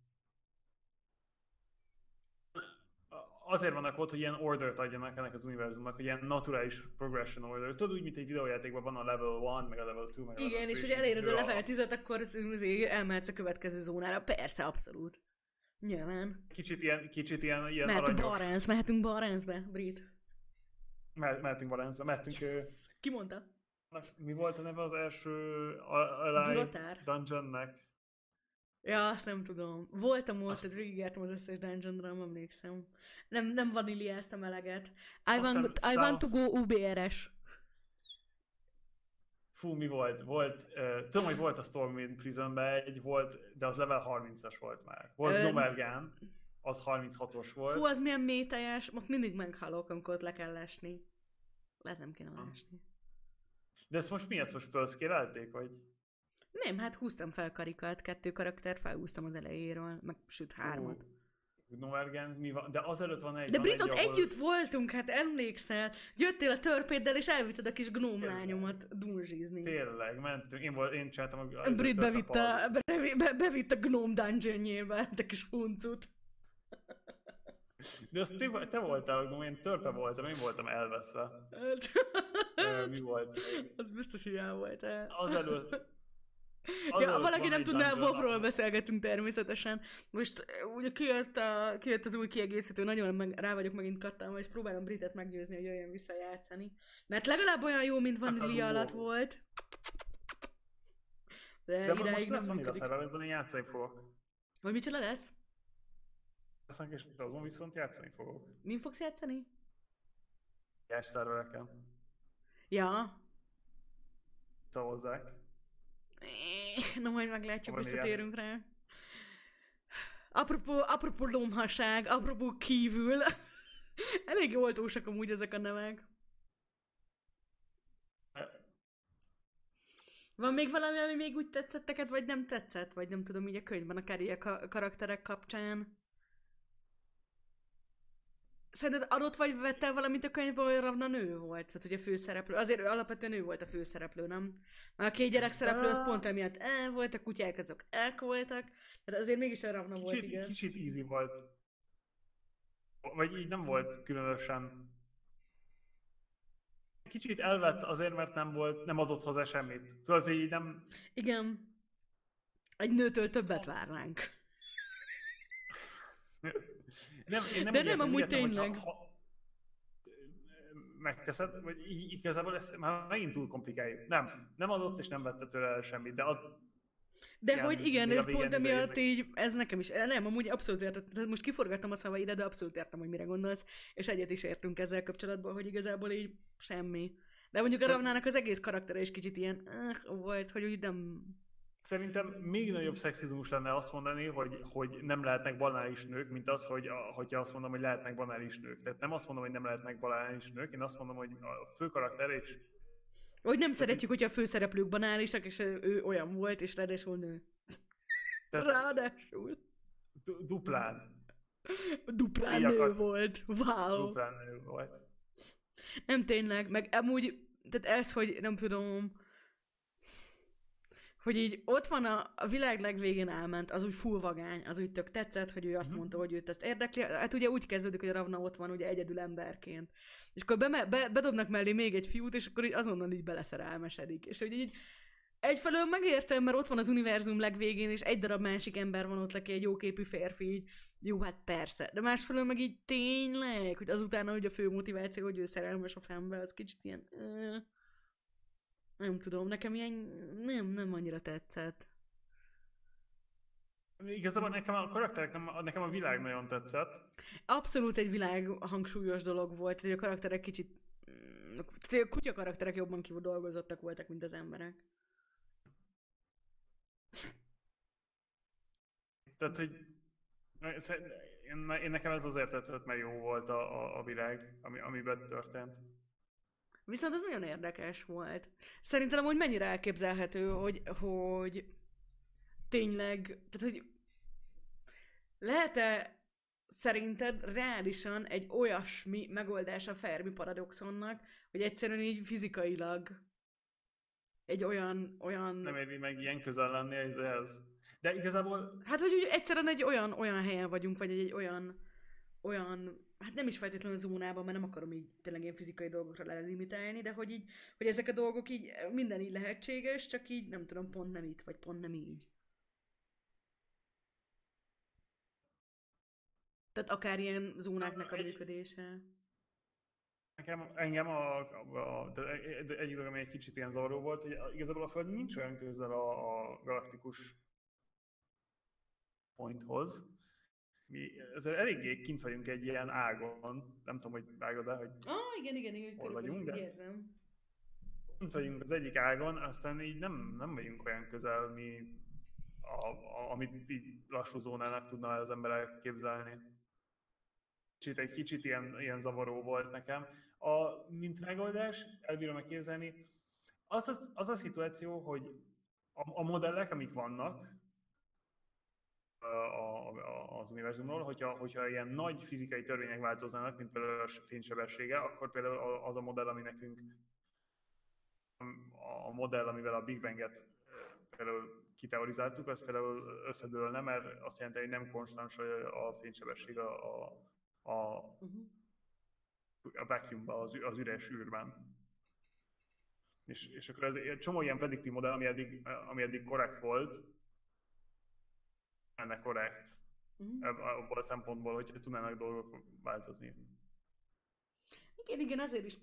Azért vannak ott, hogy ilyen ordert adjanak ennek az univerzumnak, hogy ilyen naturális progression order. Tudod, úgy, mint egy videójátékban van a level 1, meg a level 2, meg a level 3. Igen, és hogy eléred a level 10-et, akkor elmehetsz a következő zónára. Persze, abszolút. Nyilván. Kicsit ilyen mehetünk aranyos. Mehetünk Barenzbe, Brit. Mehetünk Barenzbe, mehetünk... Yes. Ki mondta? Mi volt a neve az első Ally Dungeonnek? Ja, azt nem tudom. Voltam ott, tehát végigértem az összes dungeonra, nem emlékszem. Nem vaníliáztam eleget. I want to go UBRS. Fú, mi volt? Tudom, hogy volt a Stormwind Prisonben egy volt, de az level 30-es volt már. Volt Nomergán, az 36-os volt. Fú, az milyen métejes. Most mindig meghalok, amikor ott le kell lesni. Lehet nem kéne lesni. De ezt most mi? Ezt most felszkélelték, vagy? Nem, hát húztam fel karikát, 2 karakter felhúztam az elejéről, meg sőt 3-at. Nomergán, mi van? De azelőtt van egy... De Britot együtt voltunk, hát emlékszel. Jöttél a törpéddel, és elvitted a kis gnómlányomat dungeonizni. Tényleg, mentünk. Én csináltam a... Brit bevitt a gnóm dungeonjébe, a kis huncut. De azt te voltál, gnóm, én törpe voltam, én voltam elveszve. Mi volt? Az biztos, hogy el volt. Azelőtt... Ja, valaki nem tudná, WoW-ról beszélgetünk természetesen. Most ugye kijött az új kiegészítő, nagyon rá vagyok megint kattálva, és próbálom Britet meggyőzni, hogy jöjjön visszajátszani. Mert legalább olyan jó, mint vanília alatt volt. De most lesz vanília szervezni, játszani fogok. Vagy micsoda lesz? Lesznek és azon viszont játszani fogok. Min fogsz játszani? Játsz szervereken. Ja. Szavazzák. Na majd meglátjuk, visszatérünk rá. Apropó lomhaság, apropó kívül. Elég oltósak amúgy ezek a nevek. Van még valami, ami még úgy tetszetteket, vagy nem tetszett? Vagy nem tudom, így a könyvben, akár ilyen karakterek kapcsán. Szerinted adott vagy vettel valamit a könyvből, hogy Ravna nő volt? Tehát ugye főszereplő. Azért alapvetően ő volt a főszereplő, nem? Már a 2 gyerek szereplő az pont emiatt el volt, a kutyák azok elk voltak. Tehát azért mégis a Ravna volt, igen. Kicsit easy volt. Vagy így nem volt különösen. Kicsit elvett azért, mert nem adott hozzá semmit. Szóval hogy így nem... Igen. Egy nőtől többet várnánk. Nem de nem amúgy tényleg. Ha megteszed, vagy igazából ezt már megint túl komplikáljuk. Nem adott és nem vette tőle el semmit, de hogy igen, egy pont emiatt így, ez nekem is, nem, amúgy abszolút értettem, most kiforgattam a szavaidat, de abszolút értem, hogy mire gondolsz, és egyet is értünk ezzel kapcsolatban, hogy igazából így semmi. De mondjuk a Ravnának az egész karaktere is kicsit ilyen volt, hogy úgy nem... Szerintem még nagyobb szexizmus lenne azt mondani, hogy nem lehetnek banális nők, mint az, hogy azt mondom, hogy lehetnek banális nők. Tehát nem azt mondom, hogy nem lehetnek banális nők, én azt mondom, hogy a fő karakter és... Hogy nem szeretjük, hogyha a főszereplők banálisak, és ő olyan volt, és ráadásul nő. Ráadásul. Duplán nő volt. Wow. Duplán nő volt. Nem tényleg, meg amúgy, tehát ez, hogy nem tudom... Hogy így ott van a világ legvégén elment, az úgy full vagány, az úgy tök tetszett, hogy ő azt mondta, hogy őt ezt érdekli. Hát ugye úgy kezdődik, hogy a Ravna ott van ugye egyedül emberként. És akkor bedobnak mellé még egy fiút, és akkor így azonnal így beleszerelmesedik. És hogy így egyfelől megértem, mert ott van az univerzum legvégén, és egy darab másik ember van ott, aki egy jóképű férfi, így jó, hát persze. De másfelől meg így tényleg, hogy azutána, hogy a fő motiváció, hogy ő szerelmes a fenbe, az kicsit ilyen... Nem tudom, nekem ilyen nem annyira tetszett. Igazából nekem a karakterek, nekem a világ nagyon tetszett. Abszolút egy világ hangsúlyos dolog volt, hogy a karakterek kicsit... A kutya karakterek jobban kidolgozottak voltak, mint az emberek. Tehát, hogy... Én nekem ez azért tetszett, mert jó volt a világ, amiben történt. Viszont ez nagyon érdekes volt. Szerintem amúgy mennyire elképzelhető, hogy tényleg, tehát hogy lehet-e szerinted reálisan egy olyasmi megoldás a Fermi paradoxonnak, hogy egyszerűen így fizikailag egy olyan... Nem éri meg ilyen közel lenni ehhez. De igazából... Hát, hogy egyszerűen egy olyan helyen vagyunk, vagy egy olyan... Hát nem is feltétlenül zónában, mert nem akarom így tényleg ilyen fizikai dolgokra lelimitálni, de hogy így, hogy ezek a dolgok így, minden így lehetséges, csak így nem tudom, pont nem itt, vagy pont nem így. Tehát akár ilyen zónáknak a működése. Engem egyik dolog, ami egy kicsit ilyen zavaró volt, hogy igazából a Föld nincs olyan közel a galaktikus ponthoz. Mi ezzel eléggé kint vagyunk egy ilyen ágon. Nem tudom, hogy vágod-e, hogy igen, hol vagyunk, de érzem. Kint vagyunk az egyik ágon, aztán így nem vagyunk olyan közel, mi amit így lassú zónának tudna az ember elképzelni. Egy kicsit ilyen zavaró volt nekem. Mint megoldás, elbírom elképzelni, az a szituáció, hogy a modellek, amik vannak az univerzumról, hogyha ilyen nagy fizikai törvények változnának, mint például a fénysebessége, akkor például az a modell, ami nekünk a modell, amivel a Big Bang-et például kiteorizáltuk, az például összedőlne, mert azt jelenti, hogy nem konstans a fénysebesség a vacuumban, az üres űrben. És akkor ez egy csomó ilyen prediktív modell, ami eddig korrekt volt, ennek korrekt. Abban a szempontból, hogy tudnának dolgok változni. Igen, azért is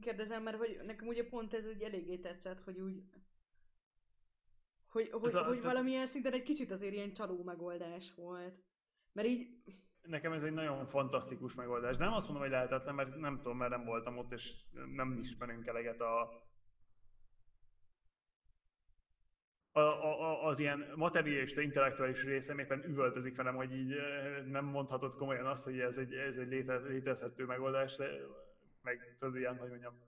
kérdezem, mert hogy nekem ugye pont ez eléggé tetszett, hogy úgy hogy valamilyen szinten egy kicsit azért ilyen csaló megoldás volt. Mert így... Nekem ez egy nagyon fantasztikus megoldás. Nem azt mondom, hogy lehetetlen, mert nem tudom, mert nem voltam ott, és nem ismerünk eleget az ilyen materialista, intellektuális része, éppen üvöltözik velem, hogy így nem mondhatod komolyan azt, hogy ez egy létezhető megoldás, meg tudod ilyen, hogy mondjam.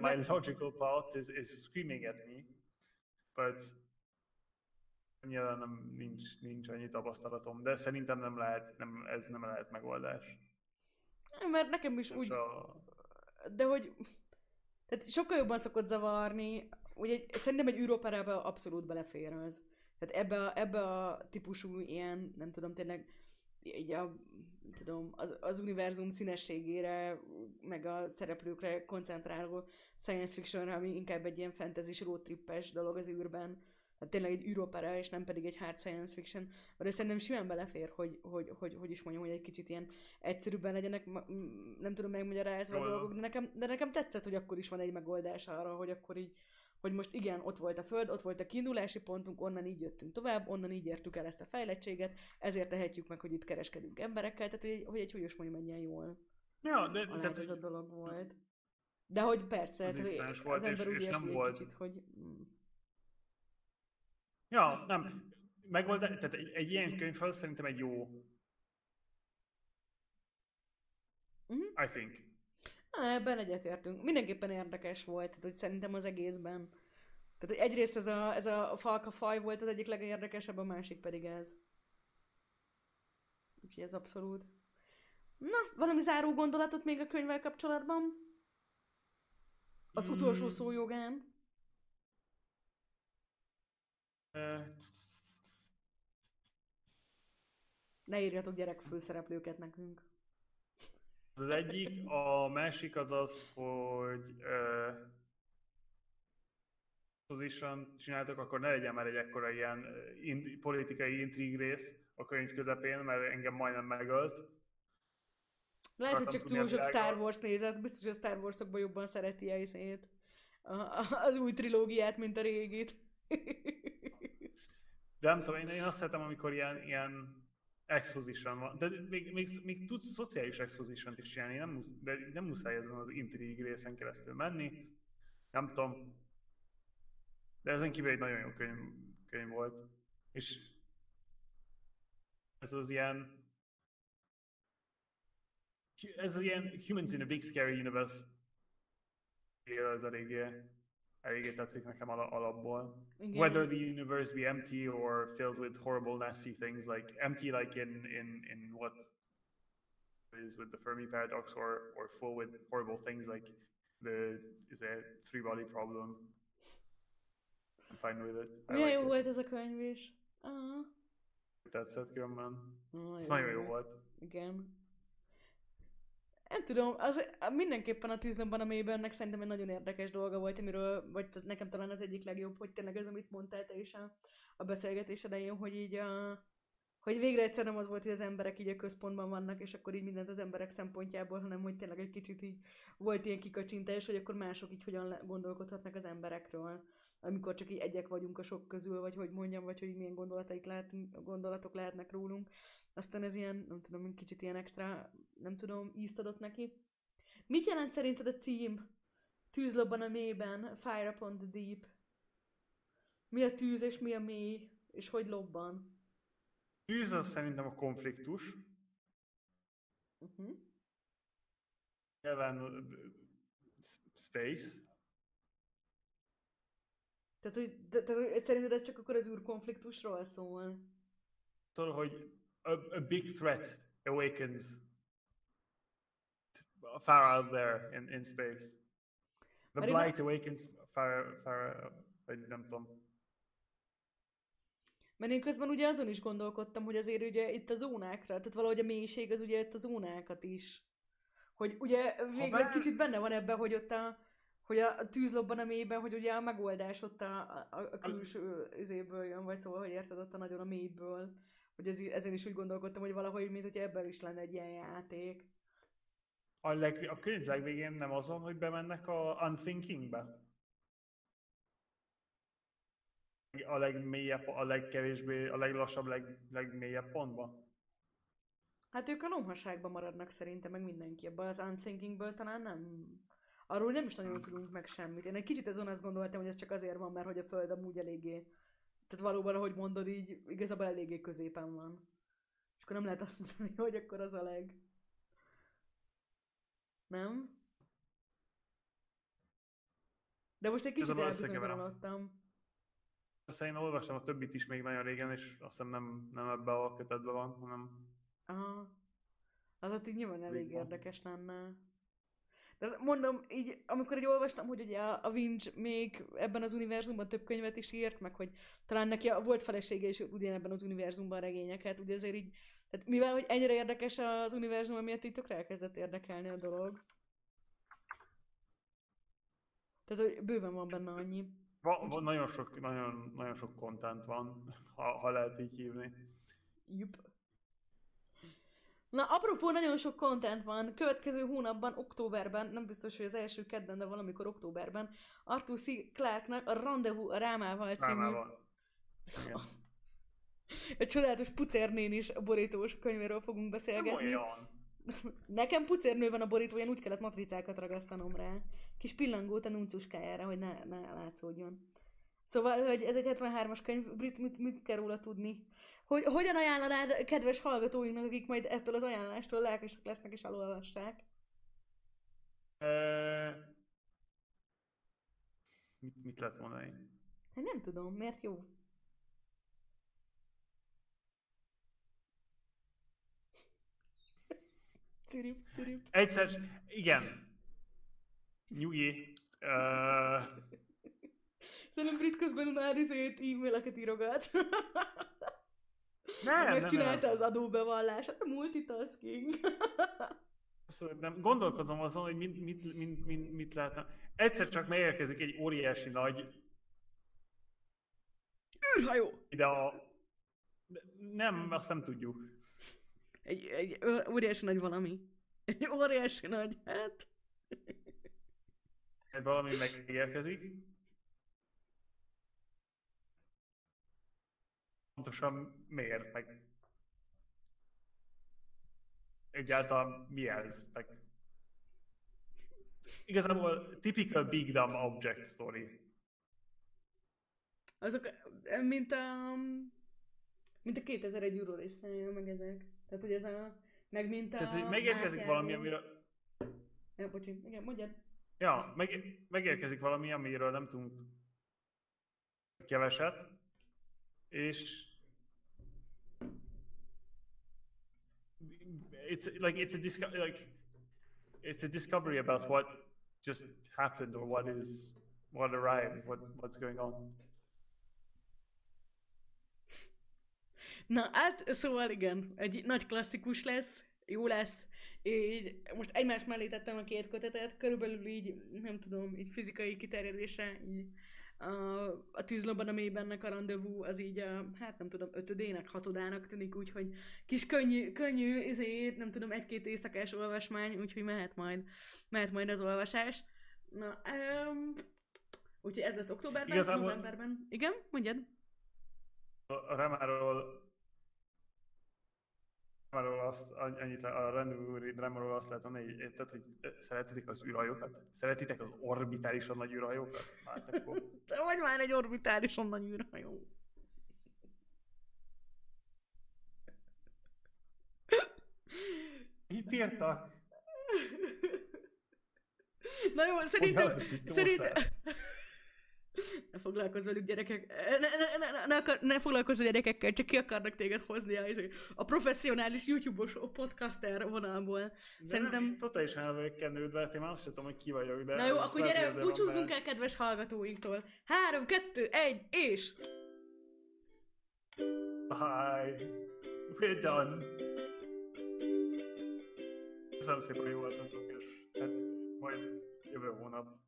My logical part is screaming at me, but nyilván nincs annyi tapasztalatom, de szerintem ez nem lehet megoldás. Mert nekem is úgy, de hogy tehát sokkal jobban szokott zavarni, ugye szerintem egy űróperába abszolút belefér az. Tehát ebbe a típusú ilyen, nem tudom, tényleg így az univerzum színességére, meg a szereplőkre koncentráló science fictionra, ami inkább egy ilyen fantasy-s roadtrippes dolog az űrben. Tehát tényleg egy űropera, és nem pedig egy hard science fiction. De szerintem simán belefér, hogy is mondjam, hogy egy kicsit ilyen egyszerűbben legyenek, nem tudom megmagyarázva a dolgok, de nekem tetszett, hogy akkor is van egy megoldás arra, hogy akkor így, hogy most igen, ott volt a Föld, ott volt a kiindulási pontunk, onnan így jöttünk tovább, onnan így értük el ezt a fejlettséget, ezért tehetjük meg, hogy itt kereskedünk emberekkel, tehát hogy is mondjam, menjen jól. Ja, de ez a dolog volt. De hogy persze, az ember úgy érzi egy kicsit, hogy... Ja, nem. Megoldás, tehát egy ilyen könyvhöz szerintem egy jó... I think. Ebben egyetértünk. Mindenképpen érdekes volt, tehát, hogy szerintem az egészben. Tehát hogy egyrészt ez a falkafaj volt az egyik legérdekesebb, a másik pedig ez. Úgyhogy ez abszolút. Na, valami záró gondolatot még a könyvvel kapcsolatban? Az utolsó szó jogán. Ne írjatok gyerek főszereplőket nekünk. Az egyik, a másik az az, hogy position csináltok, akkor ne legyen már egy ekkora ilyen politikai intrig rész a könyv közepén, mert engem majdnem megölt. Lehet, hogy csak túl sok Star Wars nézett, biztos, hogy a Star Wars-okban jobban szereti az új trilógiát, mint a régit. De nem tudom, én azt szeretem, amikor ilyen exposition van, de még tudsz szociális expositiont is csinálni, de nem muszáj ezen az intrigue részen keresztül menni, nem tudom. De ezen kívül egy nagyon jó könyv volt. És ez az ilyen Humans in a Big Scary Universe, ez eléggé tetszik nekem alapból. Igen. Whether the universe be empty or filled with horrible nasty things, like empty like in what is with the Fermi paradox, or full with horrible things like the three body problem. I'm fine with it. Milyen jó volt ez a könyv is. Uh-huh. Tetszett különben. Ez nagyon jó volt. Igen. Nem tudom, az mindenképpen a tűzlomban a mélybennek szerintem egy nagyon érdekes dolga volt, amiről, vagy nekem talán az egyik legjobb, hogy tényleg ez, amit mondtál te is a beszélgetés elején, hogy így hogy végre egyszer nem az volt, hogy az emberek így a központban vannak, és akkor így mindent az emberek szempontjából, hanem hogy tényleg egy kicsit így volt ilyen kikacsintás, hogy akkor mások így hogyan gondolkodhatnak az emberekről, amikor csak így egyek vagyunk a sok közül, vagy hogy mondjam, vagy hogy milyen gondolatok lehetnek rólunk. Aztán ez ilyen, nem tudom, kicsit ilyen extra, nem tudom, ízt adott neki. Mit jelent szerinted a cím? Tűzlobban a mélyben, Fire upon the Deep. Mi a tűz, és mi a mély, és hogy lobban? Tűz az szerintem a konfliktus. Uh-huh. Nyilván space. Tehát, hogy szerinted ez csak akkor az űrkonfliktusról szól? Szóval, hogy a big threat awakens far out there in space. The blight awakens far vagy nem tudom. Mert én közben ugye azon is gondolkodtam, hogy azért ugye itt a zónákra, tehát valahogy a mélység az ugye itt a zónákat is. Hogy ugye végre egy kicsit benne van ebben, hogy ott a tűz lobban a mélyben, hogy ugye a megoldás ott a külső izéből jön, vagy szóval, hogy érted, ott a nagyon a mélyből. Hogy ezen is úgy gondolkodtam, hogy valahogy, mint hogy ebben is lenne egy ilyen játék. A könyv legvégén nem azon, hogy bemennek a unthinkingbe. A legmélyebb, a legkevésbé, a leglassabb, legmélyebb pontban. Hát ők a lomhaságban maradnak szerintem, meg mindenki. Abban az unthinkingből talán nem. Arról nem is nagyon tudunk meg semmit. Én egy kicsit azon azt gondoltam, hogy ez csak azért van, mert hogy a Föld amúgy eléggé, tehát valóban, ahogy mondod, így igazából eléggé középen van. És akkor nem lehet azt mondani, hogy akkor az a leg. Nem? De most egy kicsit elbizonytalanodtam. Aztán én olvastam a többit is még nagyon régen, és azt hiszem nem ebben a kötetben van, hanem... Aha. Az ott így nyilván elég érdekes lenne. De mondom, így, amikor így olvastam, hogy ugye a Vinge még ebben az univerzumban több könyvet is írt, meg hogy talán neki volt felesége is ugyanebben az univerzumban regényeket, ugye azért így... Tehát mivel, hogy ennyire érdekes az univerzum, amiatt így tökre elkezdett érdekelni a dolog. Tehát, hogy bőven van benne annyi. Nagyon sok content van, ha lehet így hívni. Jupp. Na, apropó, nagyon sok content van. Következő hónapban, októberben, nem biztos, hogy az első kedden, de valamikor októberben, Arthur C. Clarke-nak a Rendezvous a Rámával című... Egy csodálatos pucérnén is a borítós könyvéről fogunk beszélgetni. Nekem pucérnő van a borítóján, úgy kellett matricákat ragasztanom rá. Kis pillangót a nuncuskájára, hogy ne látszódjon. Szóval, hogy ez egy 73-as könyv, Brit, mit kell róla tudni? Hogyan ajánlanád kedves hallgatóinknak, akik majd ettől az ajánlástól lelkesek lesznek és elolvassák? Mit lehet mondani? Hát nem tudom, mert jó. Cirip. Egyszer, igen. Nyugi. Szerintem Brit közben már e-maileket írogat. Nem. Megcsinálta az adóbevallását, a multitasking. Szóval nem. Gondolkozom azon, hogy mit látna. Egyszer csak megérkezik egy óriási nagy... űrhajó! Ide a... Nem, azt nem tudjuk. Egy óriási nagy valami. Egy óriási nagy, hát... Valami megérkezik. Pontosan miért, meg... Egyáltalán mi ez, meg... Igazából typical big dumb object story. Azok, mint a 2001 Eurolistája, meg ezek. Tehát, hogy ez a... Meg mint a... Tehát, hogy megérkezik valami, amire... Ja, bocsi, igen, mondjad. Ja, megérkezik valami, amiről nem tudunk keveset, és it's a discovery about what just happened, or what arrived, what's going on. Na hát, szóval igen, egy nagy klasszikus lesz, jó lesz. Így most egymás mellé tettem a két kötetet, körülbelül így, nem tudom, így fizikai kiterjedése, így a tűzlobban a mélybennek a rendezvú, az így a, hát nem tudom, 5-dik, 6-dik tűnik, úgyhogy kis könnyű, ezért nem tudom, 1-2 éjszakás olvasmány, úgyhogy mehet majd az olvasás. Na, úgyhogy ez lesz októberben, igazából... novemberben. Igen, mondjad? A Remáról azt, annyit a rendőri Remáról azt lehet mondani, hogy szeretitek az űrhajókat? Szeretitek az orbitálisan nagy űrhajókat? Te vagy már egy orbitálisan nagy űrhajó. Mit írtak? Na jó, szerintem... Ne foglalkozz velük, gyerekek. Ne foglalkozz a gyerekekkel, csak ki akarnak téged hozni a professzionális YouTube-os podcaster vonalból. Szerintem... Nem, totálisan elvekkel nődve, én már azt sem tudom, hogy ki vagyok, de... Na jó, akkor gyere, búcsúzzunk el kedves hallgatóinktól. 3, 2, 1, és... Bye. We're done. Köszönöm szépen, hogy jó voltatok, és hát majd jövő hónap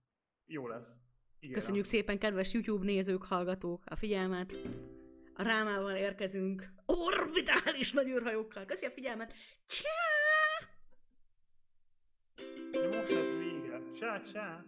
jó lesz. Igen. Köszönjük szépen, kedves YouTube nézők, hallgatók, a figyelmet. A Rámával érkezünk orbitális nagy űrhajókkal. Köszi a figyelmet. Csá! De most lett vége. Csá, csá!